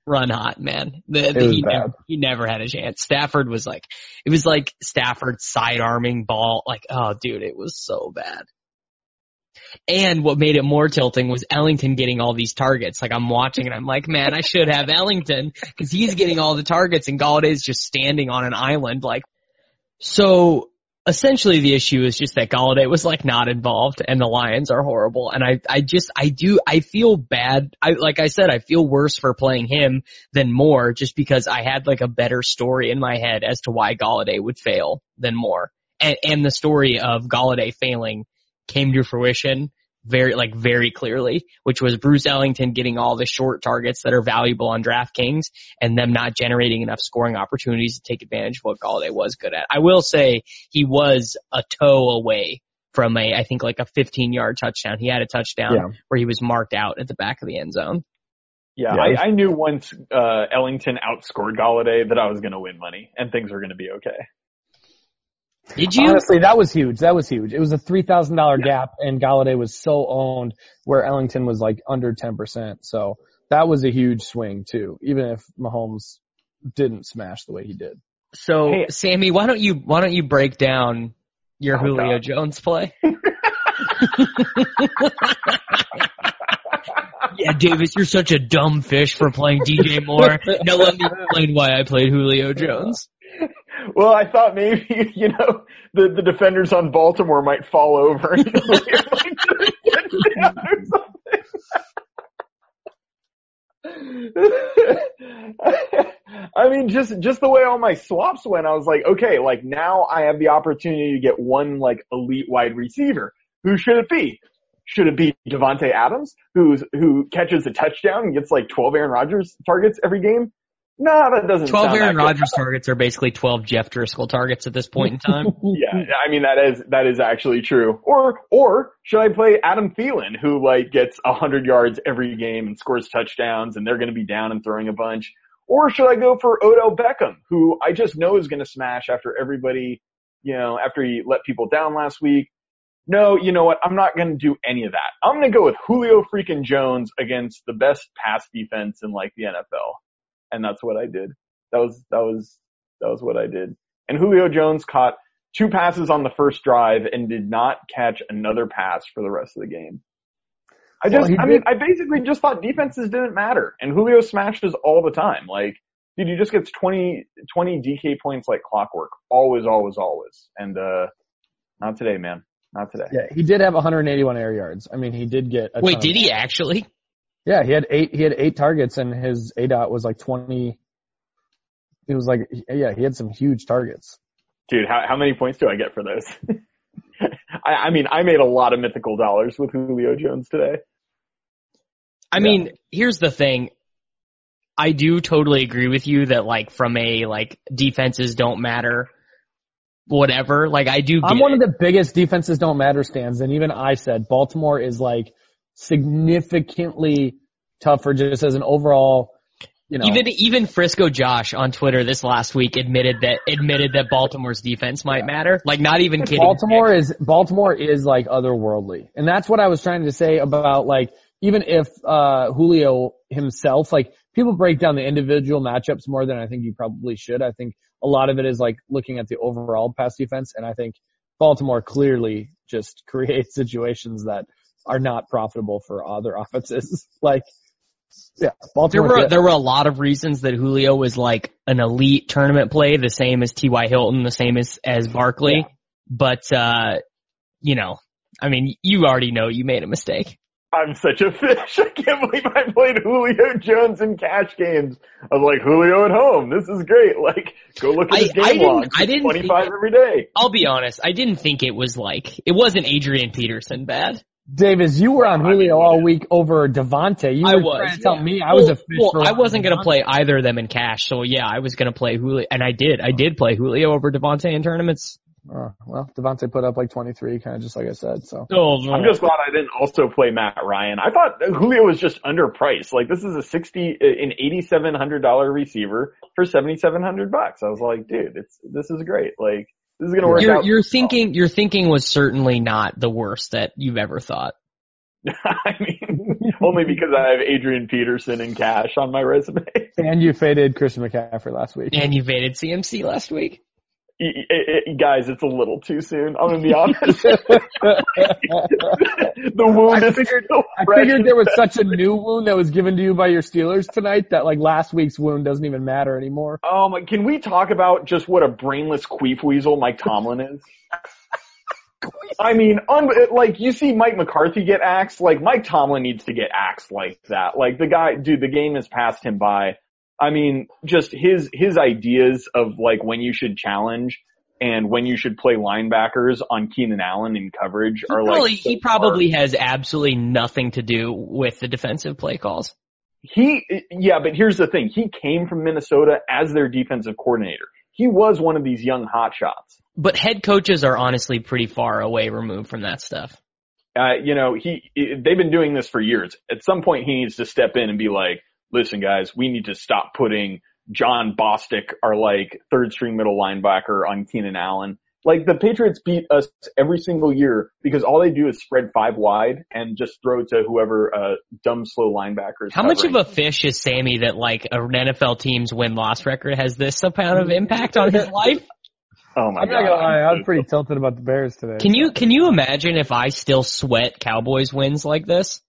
run hot, man. The, the, he, never, he never had a chance. Stafford was like it was like Stafford sidearming ball. Like, oh dude, it was so bad. And what made it more tilting was Ellington getting all these targets. Like, I'm watching and I'm like, man, I should have Ellington because he's getting all the targets and Galladay's just standing on an island. Like, so essentially the issue is just that Galladay was like not involved and the Lions are horrible. And I, I just, I do, I feel bad. I, like I said, I feel worse for playing him than Moore just because I had like a better story in my head as to why Galladay would fail than Moore. And, and the story of Galladay failing came to fruition very, like very clearly, which was Bruce Ellington getting all the short targets that are valuable on DraftKings and them not generating enough scoring opportunities to take advantage of what Galladay was good at. I will say he was a toe away from a, I think like a fifteen yard touchdown. He had a touchdown yeah. where he was marked out at the back of the end zone. Yeah, yeah. I, I knew once uh, Ellington outscored Galladay that I was going to win money and things were going to be okay. Did you? Honestly, that was huge. That was huge. It was a three thousand dollars yeah. gap, and Galladay was so owned where Ellington was like under ten percent. So that was a huge swing, too, even if Mahomes didn't smash the way he did. So, hey, Sammy, why don't you why don't you break down your oh Julio God. Jones play? Yeah, Davis, you're such a dumb fish for playing D J Moore. Now let me explain why I played Julio Jones. Well, I thought maybe, you know, the, the defenders on Baltimore might fall over. And or I mean, just just the way all my swaps went, I was like, okay, like now I have the opportunity to get one like elite wide receiver. Who should it be? Should it be Devontae Adams, who's who catches a touchdown and gets like twelve Aaron Rodgers targets every game? No, that doesn't sound that good. twelve Aaron Rodgers targets are basically twelve Jeff Driscoll targets at this point in time. Yeah, I mean, that is that is actually true. Or or should I play Adam Thielen, who like gets one hundred yards every game and scores touchdowns, and they're going to be down and throwing a bunch? Or should I go for Odell Beckham, who I just know is going to smash after everybody, you know, after he let people down last week? No, you know what? I'm not going to do any of that. I'm going to go with Julio freaking Jones against the best pass defense in like the N F L. And that's what I did. That was, that was, that was what I did. And Julio Jones caught two passes on the first drive and did not catch another pass for the rest of the game. I just, well, I mean, I basically just thought defenses didn't matter. And Julio smashes all the time. Like, dude, he just gets twenty, twenty D K points like clockwork. Always, always, always. And, uh, not today, man. Not today. Yeah. He did have one hundred eighty-one air yards. I mean, he did get a Wait, did he actually? Yeah, he had eight. He had eight targets, and his A DOT was like twenty. It was like, yeah, he had some huge targets. Dude, how how many points do I get for those? I, I mean, I made a lot of mythical dollars with Julio Jones today. I yeah. mean, here's the thing. I do totally agree with you that, like, from a like defenses don't matter, whatever. Like, I do. Get I'm one it. of the biggest defenses don't matter stands, and even I said Baltimore is like. Significantly tougher just as an overall, you know. Even even Frisco Josh on Twitter this last week admitted that admitted that Baltimore's defense might yeah. matter. Like, not even kidding. Baltimore is Baltimore is like otherworldly. And that's what I was trying to say about, like, even if uh Julio himself, like, people break down the individual matchups more than I think you probably should. I think a lot of it is like looking at the overall pass defense, and I think Baltimore clearly just creates situations that are not profitable for other offenses. Like, yeah, Baltimore. There were, there were a lot of reasons that Julio was like an elite tournament play, the same as T Y Hilton, the same as, as Barkley. Yeah. But, uh, you know, I mean, you already know you made a mistake. I'm such a fish. I can't believe I played Julio Jones in cash games. I was like, Julio at home. This is great. Like, go look at his game I didn't, logs. I didn't twenty-five think, every day. I'll be honest. I didn't think it was like, it wasn't Adrian Peterson bad. Davis, you were on Julio all week over Devontae. You were I was, trying to tell yeah. me I well, was a fish. Well, I wasn't going to play either of them in cash, so yeah, I was going to play Julio, and I did. I did play Julio over Devontae in tournaments. Uh, well, Devontae put up like twenty-three, kind of just like I said. So oh, no. I'm just glad I didn't also play Matt Ryan. I thought Julio was just underpriced. Like this is a sixty, an eighty-seven hundred dollar receiver for seventy-seven hundred bucks. I was like, dude, it's this is great. Like this is gonna work you're, out. Your thinking, your thinking was certainly not the worst that you've ever thought. I mean, only because I have Adrian Peterson and cash on my resume. And you faded Christian McCaffrey last week. And you faded C M C last week. It, it, it, guys, it's a little too soon. I'm gonna be honest. The wound I figured, is I figured there was such a new wound that was given to you by your Steelers tonight that like last week's wound doesn't even matter anymore. Oh my! Can we talk about just what a brainless queefweasel Mike Tomlin is? I mean, un- like you see Mike McCarthy get axed. Like Mike Tomlin needs to get axed like that. Like the guy, dude, the game has passed him by. I mean, just his, his ideas of like when you should challenge and when you should play linebackers on Keenan Allen in coverage he are probably, like, so he probably hard. Has absolutely nothing to do with the defensive play calls. He, yeah, but here's the thing. He came from Minnesota as their defensive coordinator. He was one of these young hotshots. But head coaches are honestly pretty far away removed from that stuff. Uh, you know, he, they've been doing this for years. At some point he needs to step in and be like, listen, guys, we need to stop putting John Bostic, our, like, third-string middle linebacker, on Keenan Allen. Like, the Patriots beat us every single year because all they do is spread five wide and just throw to whoever uh, dumb, slow linebacker is. How much of a fish is Sammy that, like, an N F L team's win-loss record has this amount of impact on his life? Oh, my God. I'm not going to lie. I was pretty tilted about the Bears today. Can you, can you imagine if I still sweat Cowboys wins like this?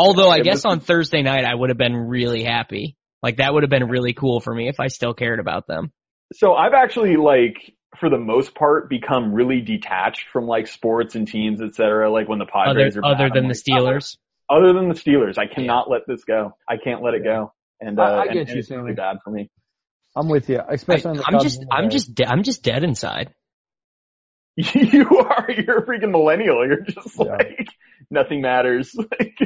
Although I guess on Thursday night I would have been really happy. Like that would have been really cool for me if I still cared about them. So I've actually like for the most part become really detached from like sports and teams, et cetera, like when the Padres other, are bad, other than I'm the like, Steelers. Oh, other than the Steelers. I cannot yeah. let this go. I can't let it go. And uh I, I get and, you, and it's really bad for me. I'm with you. Especially I, on the I'm just I'm just de- I'm just dead inside. You are you're a freaking millennial. You're just yeah. like nothing matters. Like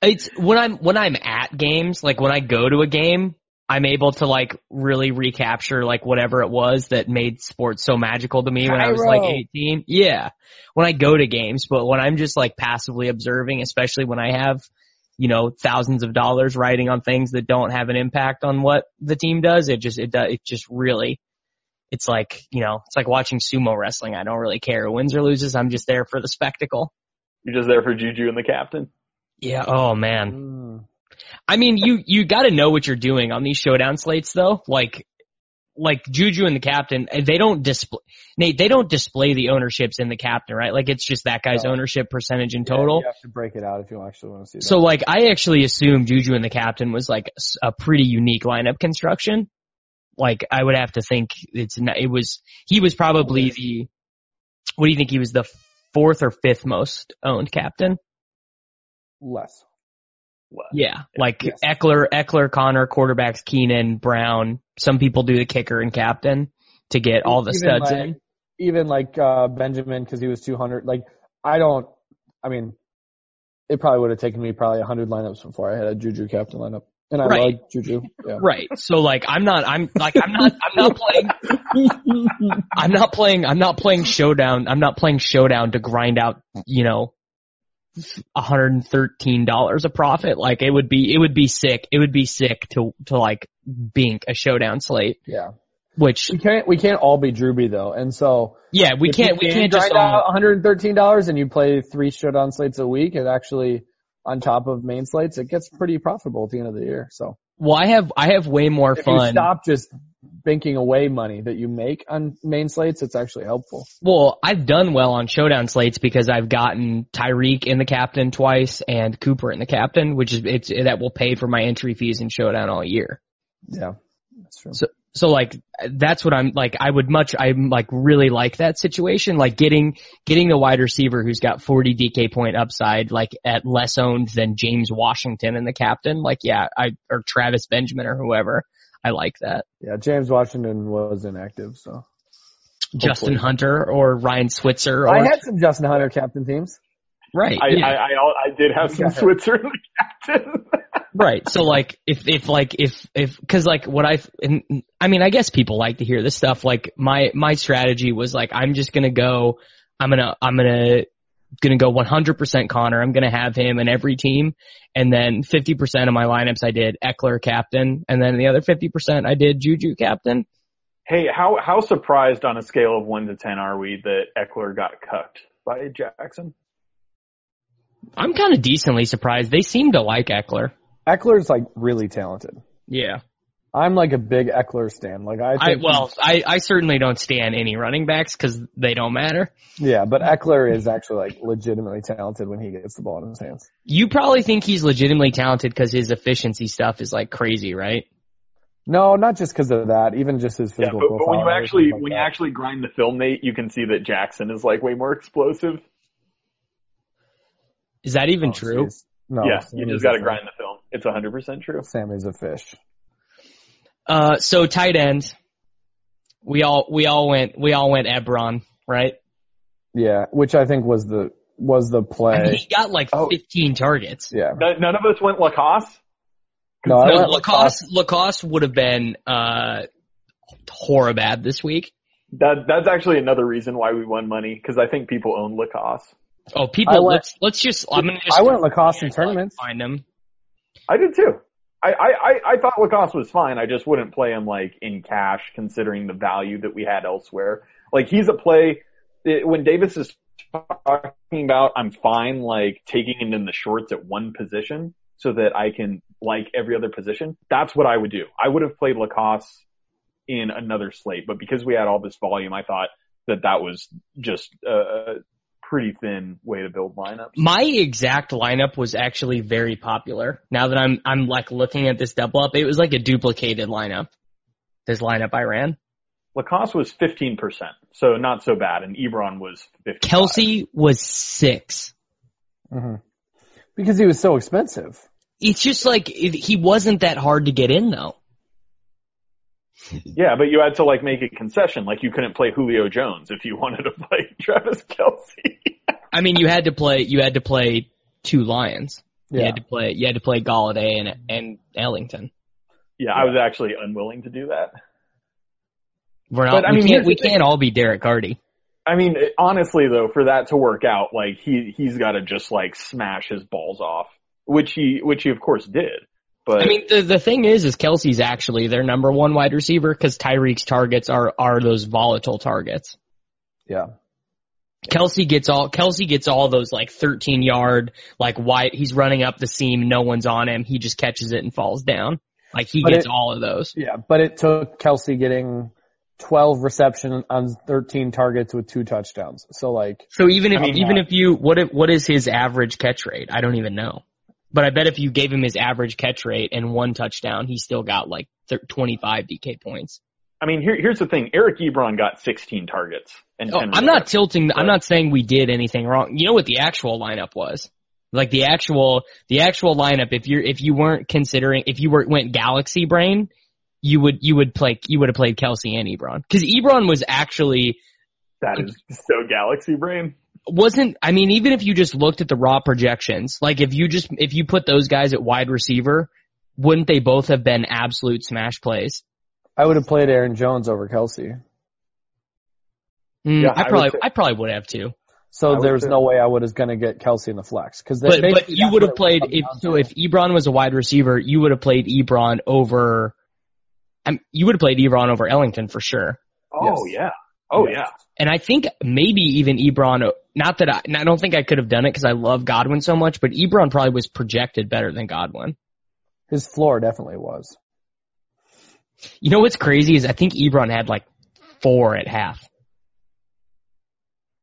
It's when I'm when I'm at games, like when I go to a game, I'm able to like really recapture like whatever it was that made sports so magical to me when Cairo. I was like eighteen. Yeah, when I go to games, but when I'm just like passively observing, especially when I have, you know, thousands of dollars riding on things that don't have an impact on what the team does, it just it does it just really, it's like you know, it's like watching sumo wrestling. I don't really care who wins or loses. I'm just there for the spectacle. You're just there for Juju and the captain. Yeah, oh man. I mean, you, you gotta know what you're doing on these showdown slates though. Like, like Juju and the captain, they don't display, Nate, they don't display the ownerships in the captain, right? Like it's just that guy's no. ownership percentage in total. Yeah, you have to break it out if you actually want to see that. So like, I actually assumed Juju and the captain was like a pretty unique lineup construction. Like, I would have to think it's not, it was, he was probably the, what do you think he was the fourth or fifth most owned captain? Less. Less. Yeah, like yes. Ekeler, Ekeler, Connor, quarterbacks, Keenan, Brown. Some people do the kicker and captain to get all the even studs like, in. Even like uh, Benjamin, because he was two hundred. Like, I don't, I mean, it probably would have taken me probably one hundred lineups before I had a Juju captain lineup. And I right. like Juju. Yeah. Right. So like, I'm not, I'm like, I'm not, I'm not playing, I'm not playing, I'm not playing showdown, I'm not playing showdown to grind out, you know, one hundred thirteen dollars a profit. Like it would be, it would be sick. It would be sick to, to like bink a showdown slate. Yeah. Which we can't, we can't all be Drewby though. And so yeah, we can't, we can't just out one hundred thirteen dollars and you play three showdown slates a week and actually on top of main slates, it gets pretty profitable at the end of the year. So. Well, I have, I have way more if fun. If you stop just banking away money that you make on main slates, it's actually helpful. Well, I've done well on showdown slates because I've gotten Tyreek in the captain twice and Cooper in the captain, which is, it's, that will pay for my entry fees in showdown all year. Yeah, that's true. So, so like, that's what I'm like, I would much, I'm like really like that situation, like getting, getting the wide receiver who's got forty D K point upside, like at less owned than James Washington and the captain. Like, yeah, I, or Travis Benjamin or whoever. I like that. Yeah, James Washington was inactive, so. Justin Hopefully. Hunter or Ryan Switzer. Or... I had some Justin Hunter captain teams. Right. I, yeah. I, I, I did have some Switzer in the captain. Right. So like if if like if if because like what I and, I mean I guess people like to hear this stuff. Like my my strategy was like I'm just gonna go I'm gonna I'm gonna gonna go one hundred percent Connor. I'm gonna have him in every team, and then fifty percent of my lineups I did Ekeler captain, and then the other fifty percent I did Juju captain. Hey, how how surprised on a scale of one to ten are we that Ekeler got cucked by Jackson? I'm kind of decently surprised. They seem to like Ekeler. Eckler's like really talented. Yeah. I'm like a big Ekeler stan. Like I, think I well, I, I certainly don't stan any running backs because they don't matter. Yeah, but Ekeler is actually like legitimately talented when he gets the ball in his hands. You probably think he's legitimately talented because his efficiency stuff is like crazy, right? No, not just because of that. Even just his physical yeah, but, profile. But when you actually like when that. you actually grind the film, Nate, you can see that Jackson is like way more explosive. Is that even oh, true? Geez. No. Yeah, Sammy's you just got to grind the film. It's one hundred percent true. Sammy's a fish. Uh, so tight end, we all we all went we all went Ebron, right? Yeah, which I think was the was the play. I mean, he got like oh. fifteen targets. Yeah. N- none of us went Lacoste. No, no went Lacoste. Lacoste would have been uh, horribad this week. That that's actually another reason why we won money because I think people own Lacoste. Oh, people, went, let's, let's just, I'm going to just. I went Lacoste in tournaments. Find him. I did too. I, I, I thought Lacoste was fine. I just wouldn't play him like in cash considering the value that we had elsewhere. Like he's a play it, when Davis is talking about, I'm fine like taking him in the shorts at one position so that I can like every other position. That's what I would do. I would have played Lacoste in another slate, but because we had all this volume, I thought that that was just, uh, pretty thin way to build lineups. My exact lineup was actually very popular. Now that I'm I'm like looking at this double up, it was like a duplicated lineup. This lineup I ran. Lacoste was fifteen percent, so not so bad, and Ebron was fifty. Kelce was six. Mm-hmm. Because he was so expensive. It's just like it, he wasn't that hard to get in though. Yeah, but you had to like make a concession. Like you couldn't play Julio Jones if you wanted to play Travis Kelce. I mean, you had to play. You had to play two Lions. Yeah. You had to play. You had to play Galladay and and Ellington. Yeah, I was actually unwilling to do that. We're not. But, I mean, we, can't, we can't all be Derek Hardy. I mean, honestly though, for that to work out, like he he's got to just like smash his balls off, which he which he of course did. But, I mean, the the thing is, is Kelce's actually their number one wide receiver because Tyreek's targets are, are those volatile targets. Yeah. Kelce gets all Kelce gets all those like thirteen yard like wide. He's running up the seam, no one's on him. He just catches it and falls down. Like he gets it, all of those. Yeah, but it took Kelce getting twelve reception on thirteen targets with two touchdowns. So like. So even if I mean, even if you what if, what is his average catch rate? I don't even know. But I bet if you gave him his average catch rate and one touchdown, he still got like twenty-five D K points. I mean, here, here's the thing. Eric Ebron got sixteen targets. And oh, ten I'm not tilting. But. I'm not saying we did anything wrong. You know what the actual lineup was? Like the actual, the actual lineup, if you're, if you weren't considering, if you were, went galaxy brain, you would, you would play, you would have played Kelce and Ebron. Cause Ebron was actually. That is so galaxy brain. Wasn't I mean even if you just looked at the raw projections, like if you just if you put those guys at wide receiver, wouldn't they both have been absolute smash plays? I would have played Aaron Jones over Kelce. Mm, yeah, I, I probably I probably would have too. So there's no way I would have going to get Kelce in the flex because but, but you would have played if so if Ebron was a wide receiver, you would have played Ebron over. I'm, you would have played Ebron over Ellington for sure. Oh yes. yeah. Oh yeah. yeah. And I think maybe even Ebron, not that I, I don't think I could have done it because I love Godwin so much, but Ebron probably was projected better than Godwin. His floor definitely was. You know what's crazy is I think Ebron had like four at half.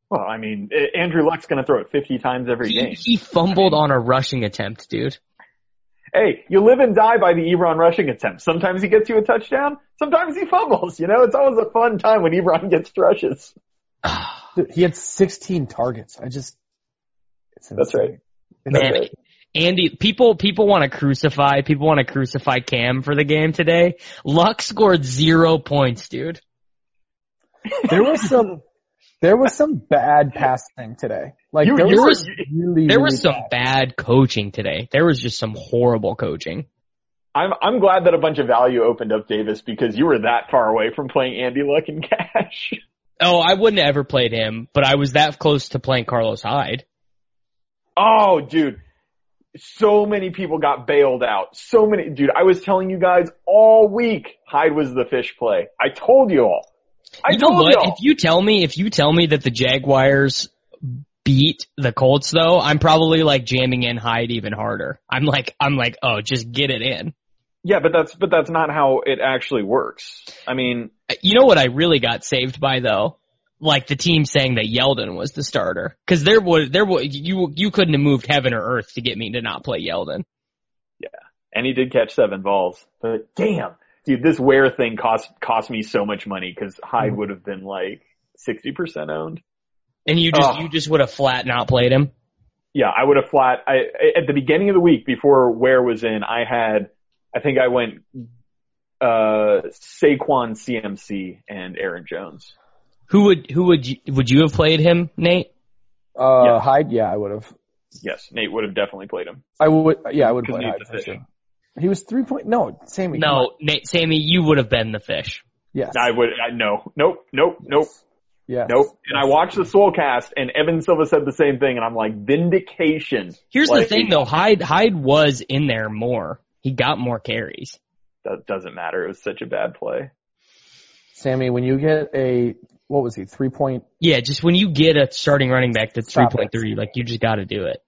Well, I mean, Andrew Luck's going to throw it fifty times every he, game. He fumbled I mean, on a rushing attempt, dude. Hey, you live and die by the Ebron rushing attempt. Sometimes he gets you a touchdown. Sometimes he fumbles. You know, it's always a fun time when Ebron gets rushes. Dude, he had sixteen targets. I just. It's That's right. It's Man, right. Andy, people, people want to crucify, people want to crucify Cam for the game today. Luck scored zero points, dude. There was some, There was some bad passing today. Like you, there was, was really, there really was some bad. bad coaching today. There was just some horrible coaching. I'm I'm glad that a bunch of value opened up Davis because you were that far away from playing Andy Luck in cash. Oh, I wouldn't have ever played him, but I was that close to playing Carlos Hyde. Oh, dude. So many people got bailed out. So many, dude, I was telling you guys all week Hyde was the fish play. I told you all. I you know told what? you all. If you tell me, if you tell me that the Jaguars beat the Colts though, I'm probably like jamming in Hyde even harder. I'm like, I'm like, oh, just get it in. Yeah, but that's, but that's not how it actually works. I mean, you know what I really got saved by though? Like the team saying that Yeldon was the starter. Cause there was, there was, you, you couldn't have moved heaven or earth to get me to not play Yeldon. Yeah. And he did catch seven balls, but damn, dude, this Ware thing cost, cost me so much money cause Hyde would have been like sixty percent owned. And you just, oh. you just would have flat not played him. Yeah. I would have flat. I, at the beginning of the week before Ware was in, I had, I think I went, uh, Saquon, C M C and Aaron Jones. Who would, who would you, would you have played him, Nate? Uh, yeah. Hyde? Yeah, I would have. Yes, Nate would have definitely played him. I would, yeah, I would play Hyde. For sure. He was three point, no, Sammy. No, Nate, Sammy, you would have been the fish. Yes. I would, I, no, nope, nope, yes. nope. Yeah. Nope. And I watched the Soulcast and Evan Silva said the same thing and I'm like, vindication. Here's like, the thing though, Hyde, Hyde was in there more. He got more carries. That doesn't matter. It was such a bad play. Sammy, when you get a, what was he, three point? Yeah, just when you get a starting running back that's three point three, like you just got to do it.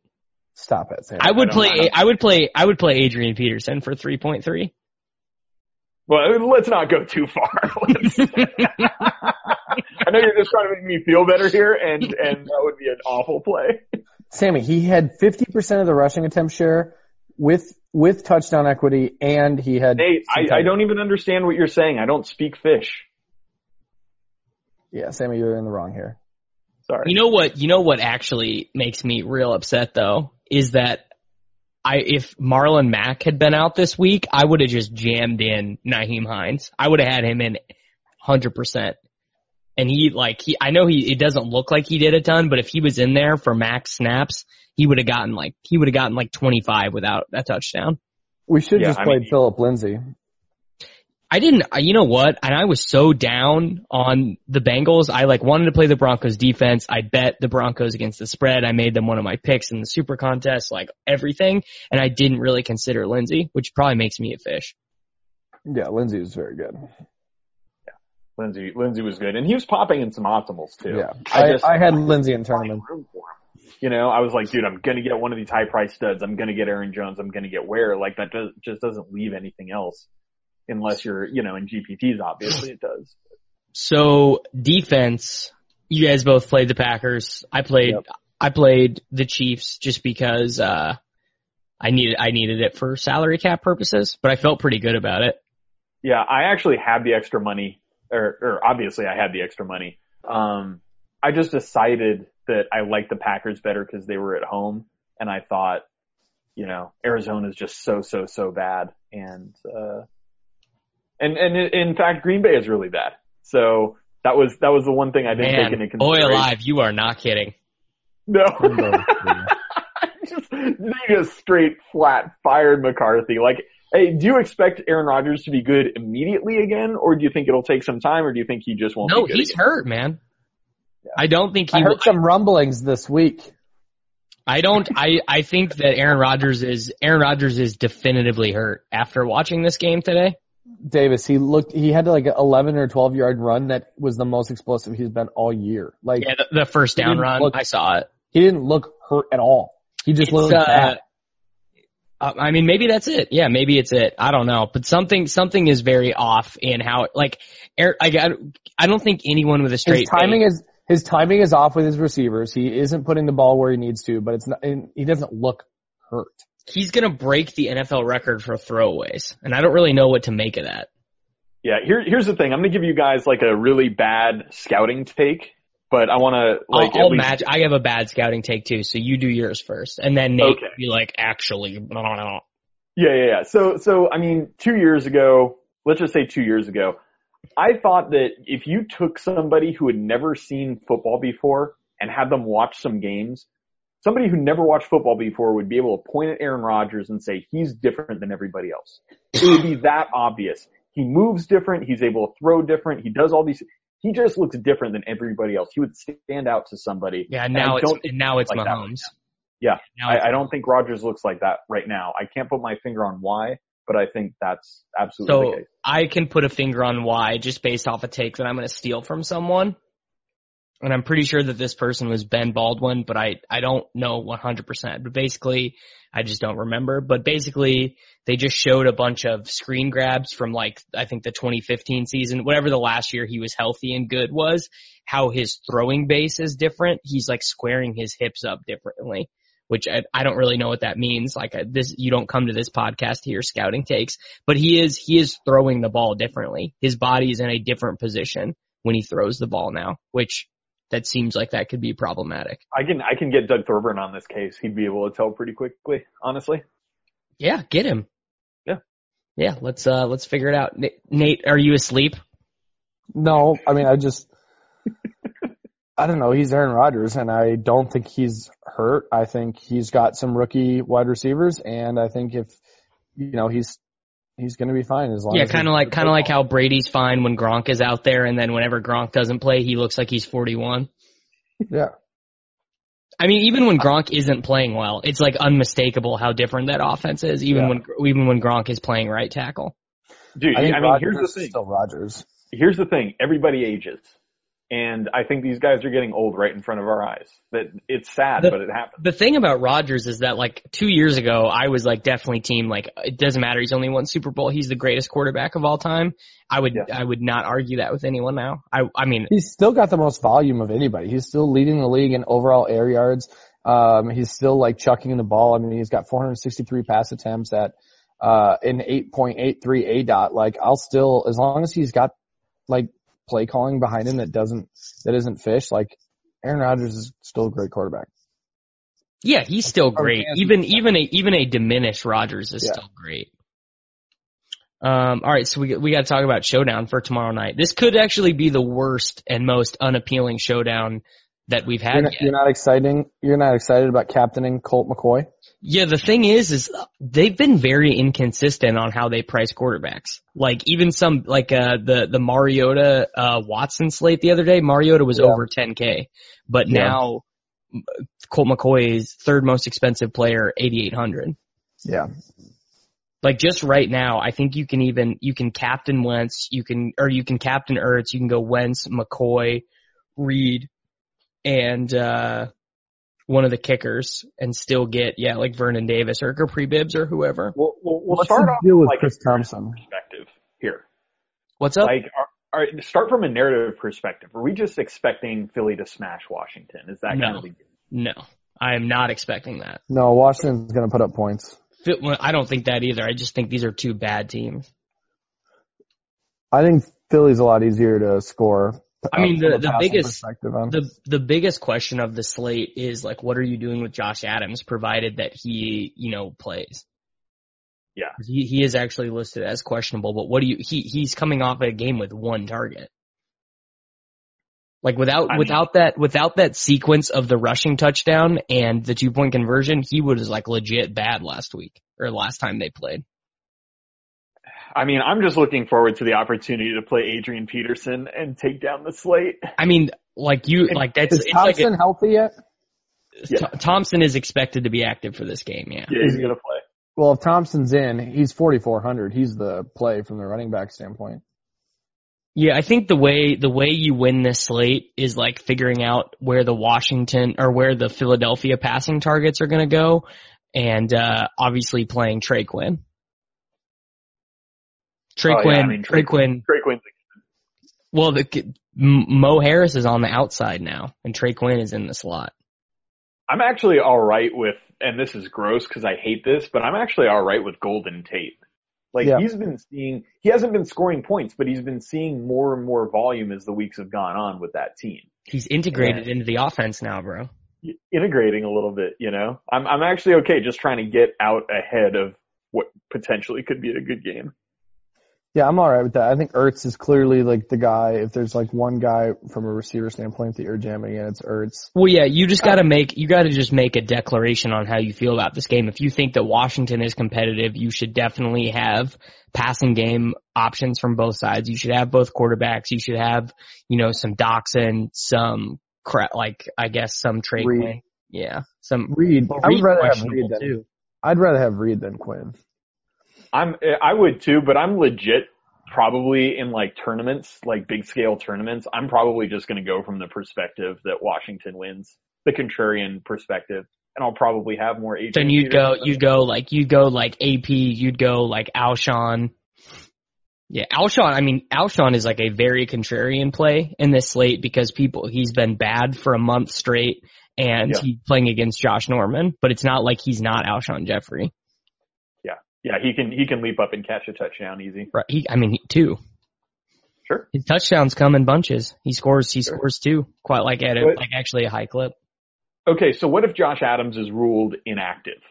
Stop it, Sam. I would I play. Mind. I would play. I would play Adrian Peterson for three point three. Well, let's not go too far. I know you're just trying to make me feel better here, and and that would be an awful play. Sammy, he had fifty percent of the rushing attempt share with with touchdown equity, and he had. Nate, I, I don't even understand what you're saying. I don't speak fish. Yeah, Sammy, you're in the wrong here. Sorry. You know what? You know what actually makes me real upset though is that I, if Marlon Mack had been out this week, I would have just jammed in Nyheim Hines. I would have had him in one hundred percent. And he like he, I know he it doesn't look like he did a ton, but if he was in there for Mack snaps, he would have gotten like he would have gotten like twenty-five without that touchdown. We should yeah, just play I mean, Philip Lindsay. I didn't, you know what? And I was so down on the Bengals. I like wanted to play the Broncos defense. I bet the Broncos against the spread. I made them one of my picks in the super contest, like everything. And I didn't really consider Lindsey, which probably makes me a fish. Yeah. Lindsey was very good. Yeah. Lindsey, Lindsey was good. And he was popping in some optimals too. Yeah. I, I just, I had I Lindsey in tournament. You know, I was like, dude, I'm going to get one of these high price studs. I'm going to get Aaron Jones. I'm going to get Ware. Like that does, just doesn't leave anything else. Unless you're, you know, in G P Ts, obviously it does. So defense, you guys both played the Packers. I played, yep. I played the Chiefs just because, uh, I needed, I needed it for salary cap purposes, but I felt pretty good about it. Yeah. I actually had the extra money or, or obviously I had the extra money. Um, I just decided that I liked the Packers better because they were at home and I thought, you know, Arizona is just so, so, so bad. And, uh, And, and in fact, Green Bay is really bad. So that was, that was the one thing I didn't Man, take into consideration. Boy alive, you are not kidding. No. just, they just straight flat fired McCarthy. Like, hey, do you expect Aaron Rodgers to be good immediately again? Or do you think it'll take some time? Or do you think he just won't no, be good? No, he's again? hurt, man. Yeah. I don't think he I heard will. some rumblings this week. I don't, I, I think that Aaron Rodgers is, Aaron Rodgers is definitively hurt after watching this game today. Davis, he looked, he had like an eleven or twelve yard run that was the most explosive he's been all year. Like yeah, the, the first down run, look, I saw it. He didn't look hurt at all. He just it's, looked uh, bad. Uh, I mean, maybe that's it. Yeah, maybe it's it. I don't know, but something, something is very off in how, like, Air, I got, I don't think anyone with a straight his timing is, his timing is off with his receivers. He isn't putting the ball where he needs to, but it's not, he doesn't look hurt. He's going to break the N F L record for throwaways, and I don't really know what to make of that. Yeah, here, here's the thing. I'm going to give you guys, like, a really bad scouting take, but I want to, like, I'll, I'll least... match. I have a bad scouting take, too, so you do yours first, and then Nate okay. will be like, actually, blah, blah, blah. Yeah, yeah, yeah. So, so, I mean, two years ago, let's just say two years ago, I thought that if you took somebody who had never seen football before and had them watch some games, somebody who never watched football before would be able to point at Aaron Rodgers and say, he's different than everybody else. It would be that obvious. He moves different. He's able to throw different. He does all these. He just looks different than everybody else. He would stand out to somebody. Yeah, and now it's, and now it's like Mahomes. Right yeah, now I, it's I don't think Rodgers looks like that right now. I can't put my finger on why, but I think that's absolutely so the case. I can put a finger on why just based off a take that I'm going to steal from someone. And I'm pretty sure that this person was Ben Baldwin, but I, I don't know one hundred percent. But basically, I just don't remember. But basically, they just showed a bunch of screen grabs from, like, I think the twenty fifteen season, whatever the last year he was healthy and good was, how his throwing base is different. He's, like, squaring his hips up differently, which I, I don't really know what that means. Like, I, this, you don't come to this podcast to hear scouting takes. But he is he is throwing the ball differently. His body is in a different position when he throws the ball now, which that seems like that could be problematic. I can I can get Doug Thorburn on this case. He'd be able to tell pretty quickly, honestly. Yeah, get him. Yeah. Yeah, let's uh let's figure it out. Nate, are you asleep? No, I mean I just I don't know, he's Aaron Rodgers and I don't think he's hurt. I think he's got some rookie wide receivers and I think if you know, he's He's going to be fine as long yeah, as. Yeah, kind of like kind of like how Brady's fine when Gronk is out there, and then whenever Gronk doesn't play, he looks like he's forty-one. Yeah. I mean, even when Gronk isn't playing well, it's like unmistakable how different that offense is. Even yeah. when even when Gronk is playing right tackle. Dude, I, I mean, here's the thing. Still Rodgers. Here's the thing. Everybody ages, and I think these guys are getting old right in front of our eyes. That it's sad, the, but it happens. The thing about Rodgers is that, like, two years ago, I was, like, definitely team, like, it doesn't matter. He's only won Super Bowl. He's the greatest quarterback of all time. I would yeah. I would not argue that with anyone now. I I mean. He's still got the most volume of anybody. He's still leading the league in overall air yards. Um, he's still, like, chucking the ball. I mean, he's got four hundred sixty-three pass attempts at uh an eight point eight three A D O T. Like, I'll still, as long as he's got, like, play calling behind him that doesn't that isn't fish, like Aaron Rodgers is still a great quarterback. Yeah, he's still great. Even even a even a diminished Rodgers is yeah. still great. Um, all right, so we we got to talk about showdown for tomorrow night. This could actually be the worst and most unappealing showdown that we've had. You're not, yet. You're not exciting. You're not excited about captaining Colt McCoy. Yeah, the thing is, is they've been very inconsistent on how they price quarterbacks. Like even some, like uh, the the Mariota uh, Watson slate the other day, Mariota was yeah. over ten K, but yeah. now Colt McCoy is third most expensive player, eighty-eight hundred. Yeah. Like just right now, I think you can even you can captain Wentz, you can or you can captain Ertz, you can go Wentz, McCoy, Reed, and uh one of the kickers and still get, yeah, like Vernon Davis or Capri Bibbs or whoever. We'll, we'll, we'll start off with like Chris Thompson perspective here. What's up? Like, are, are, start from a narrative perspective. Are we just expecting Philly to smash Washington? Is that no, going to be good? No, I am not expecting that. No, Washington's going to put up points. I don't think that either. I just think these are two bad teams. I think Philly's a lot easier to score. I mean, the, the biggest the, the biggest question of the slate is, like, what are you doing with Josh Adams, provided that he, you know, plays? Yeah. He he is actually listed as questionable, but what do you – he he's coming off a game with one target. Like, without I without mean, that without that sequence of the rushing touchdown and the two-point conversion, he was, like, legit bad last week or last time they played. I mean, I'm just looking forward to the opportunity to play Adrian Peterson and take down the slate. I mean, like you, and like that's is it's Thompson like a, healthy yet? Yeah. Th- Thompson is expected to be active for this game. Yeah, yeah, he's gonna play. Well, if Thompson's in, he's forty-four hundred. He's the play from the running back standpoint. Yeah, I think the way the way you win this slate is like figuring out where the Washington or where the Philadelphia passing targets are gonna go, and uh, obviously playing Trey Quinn. Trey oh, Quinn, yeah, I mean, Trey, Trey Quinn. Trey Quinn's a- well, the, Mo Harris is on the outside now, and Trey Quinn is in the slot. I'm actually all right with, and this is gross because I hate this, but I'm actually all right with Golden Tate. Like yeah. he's been seeing, he hasn't been scoring points, but he's been seeing more and more volume as the weeks have gone on with that team. He's integrated yeah. into the offense now, bro. Integrating a little bit, you know. I'm I'm actually okay just trying to get out ahead of what potentially could be a good game. Yeah, I'm all right with that. I think Ertz is clearly like the guy. If there's like one guy from a receiver standpoint that you're jamming in, it's Ertz. Well, yeah, you just gotta make you gotta just make a declaration on how you feel about this game. If you think that Washington is competitive, you should definitely have passing game options from both sides. You should have both quarterbacks. You should have, you know, some Doxson, some cra- like I guess some Trey Reed. Quinn. Yeah, some Reed. Well, I would Reed rather have Reed than too. I'd rather have Reed than Quinn. I'm, I would too, but I'm legit probably in like tournaments, like big scale tournaments. I'm probably just going to go from the perspective that Washington wins, the contrarian perspective, and I'll probably have more Adrian Then you'd Peterson. go, you'd go like, you'd go like A P, you'd go like Alshon. Yeah, Alshon, I mean, Alshon is like a very contrarian play in this slate because people, he's been bad for a month straight and yeah. he's playing against Josh Norman, but it's not like he's not Alshon Jeffrey. Yeah, he can he can leap up and catch a touchdown easy. Right. He, I mean, he, two. Sure. His touchdowns come in bunches. He scores. He sure. scores two. Quite like at a, like actually a high clip. Okay, so what if Josh Adams is ruled inactive?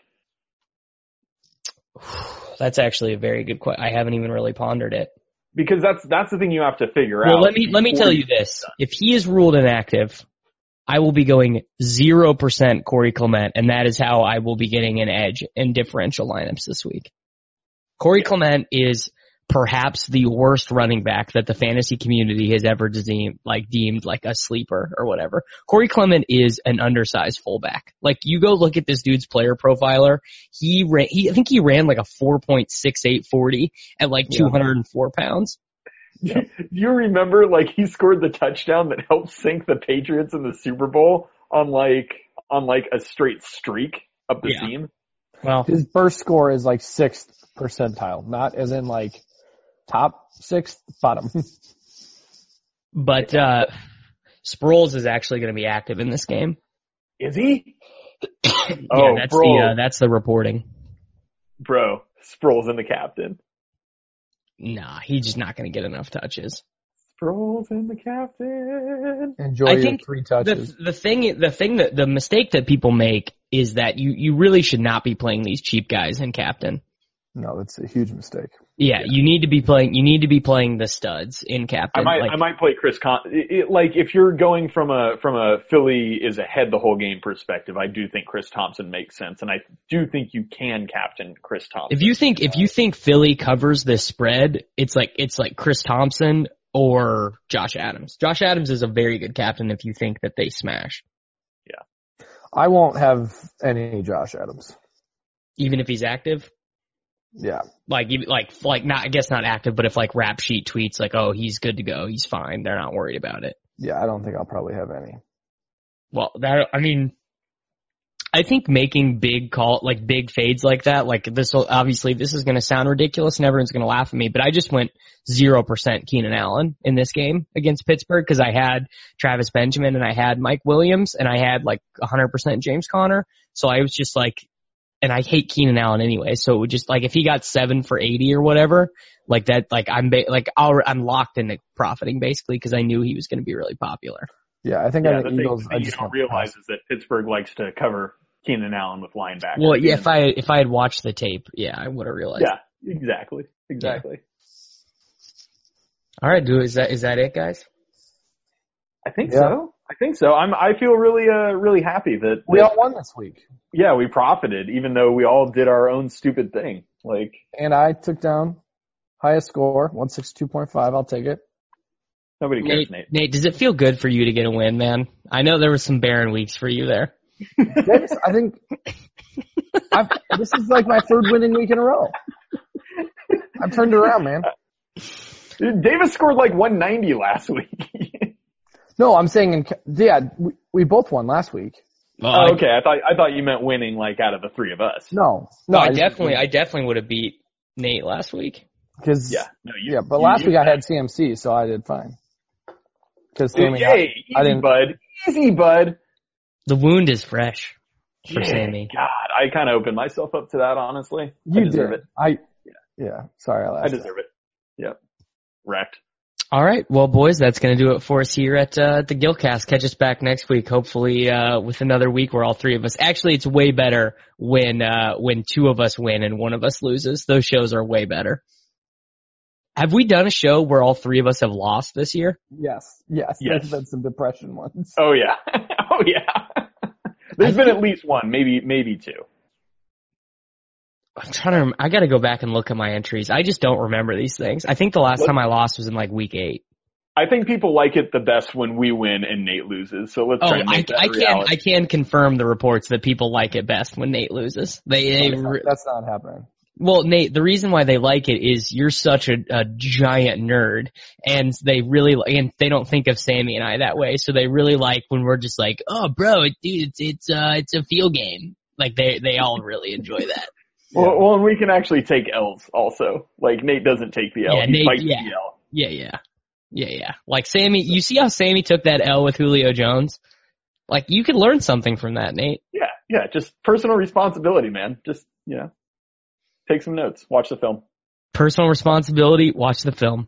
That's actually a very good question. I haven't even really pondered it. Because that's that's the thing you have to figure well, out. Well, let me let me tell you this: if he is ruled inactive, I will be going zero percent Corey Clement, and that is how I will be getting an edge in differential lineups this week. Corey Clement is perhaps the worst running back that the fantasy community has ever deemed, like deemed like a sleeper or whatever. Corey Clement is an undersized fullback. Like you go look at this dude's player profiler. He ran, he, I think he ran like a four point six eight forty at like yeah. two hundred four pounds. Yeah. Do you remember like he scored the touchdown that helped sink the Patriots in the Super Bowl on like, on like a straight streak up the yeah. seam? Well, his first score is like sixth percentile, not as in like top sixth, bottom. But uh Sproles is actually going to be active in this game. Is he? yeah, oh, that's bro. the uh, that's the reporting. Bro, Sproles in the captain. Nah, he's just not going to get enough touches. Sproles in the captain. Enjoy I your think three touches. The, the thing, the thing that the mistake that people make is that you you really should not be playing these cheap guys in captain. No, that's a huge mistake. Yeah, yeah, you need to be playing. You need to be playing the studs in captain. I might, like, I might play Chris Con. It, it, like if you're going from a from a Philly is ahead the whole game perspective, I do think Chris Thompson makes sense, and I do think you can captain Chris Thompson. If you think if you think Philly covers this spread, it's like it's like Chris Thompson or Josh Adams. Josh Adams is a very good captain if you think that they smash. Yeah, I won't have any Josh Adams, even if he's active. Yeah. Like, like, like, not, I guess not active, but if like Rap Sheet tweets like, oh, he's good to go. He's fine. They're not worried about it. Yeah. I don't think I'll probably have any. Well, that, I mean, I think making big call, like big fades like that, like this will, obviously this is going to sound ridiculous and everyone's going to laugh at me, but I just went zero percent Keenan Allen in this game against Pittsburgh because I had Travis Benjamin and I had Mike Williams and I had like one hundred percent James Conner. So I was just like, and I hate Keenan Allen anyway, so it would just like if he got seven for eighty or whatever, like that, like I'm ba- like I'll, I'm locked into profiting basically because I knew he was going to be really popular. Yeah, I think yeah, I the Eagles. Thing I just you don't realize pass. is that Pittsburgh likes to cover Keenan Allen with linebackers. Well, yeah, if I if I had watched the tape, yeah, I would have realized. Yeah, exactly, exactly. Yeah. All right, dude, is that is that it, guys? I think yeah. so. I think so. I'm. I feel really, uh, really happy that we all won this week. Yeah, we profited, even though we all did our own stupid thing. Like, and I took down highest score, one six two point five. I'll take it. Nobody cares, Nate, Nate. Nate, does it feel good for you to get a win, man? I know there was some barren weeks for you there. Yes, I think I've, this is like my third winning week in a row. I've turned around, man. Dude, Davis scored like one ninety last week. No, I'm saying, in, yeah, we, we both won last week. Oh, okay. I thought I thought you meant winning like out of the three of us. No, no, no I, I definitely, I definitely would have beat Nate last week. Cause yeah, no, you, yeah, but you, last you, week you, I had C M C, so I did fine. Cause Sammy, yay, I, easy, I didn't, bud, easy, bud. The wound is fresh for yeah, Sammy. God, I kind of opened myself up to that, honestly. You I deserve did. it. I, yeah, yeah sorry, I laughed. I deserve it. Yep, wrecked. All right. Well, boys, that's going to do it for us here at uh, the Gillcast. Catch us back next week, hopefully uh, with another week where all three of us – actually, it's way better when uh, when two of us win and one of us loses. Those shows are way better. Have we done a show where all three of us have lost this year? Yes. Yes. yes. There's been some depression ones. Oh, yeah. oh, yeah. There's I been think, at least one, maybe maybe two. I'm trying to – I got to go back and look at my entries. I just don't remember these things. I think the last what? time I lost was in, like, week eight. I think people like it the best when we win and Nate loses. So let's oh, try to make I, that I reality. I can I can confirm the reports that people like it best when Nate loses. They, they that's, not, that's not happening. Well, Nate, the reason why they like it is you're such a, a giant nerd, and they really and they don't think of Sammy and I that way. So they really like when we're just like, "Oh, bro, dude, it's it's uh, it's a field game." Like they they all really enjoy that. Yeah. Well, well, and we can actually take L's also. Like Nate doesn't take the L. Yeah, he Nate, fights yeah. the L. Yeah, yeah. Yeah, yeah. Like Sammy, you see how Sammy took that L with Julio Jones? Like you could learn something from that, Nate. Yeah, yeah. Just personal responsibility, man. Just, you know, take some notes. Watch the film. Personal responsibility. Watch the film.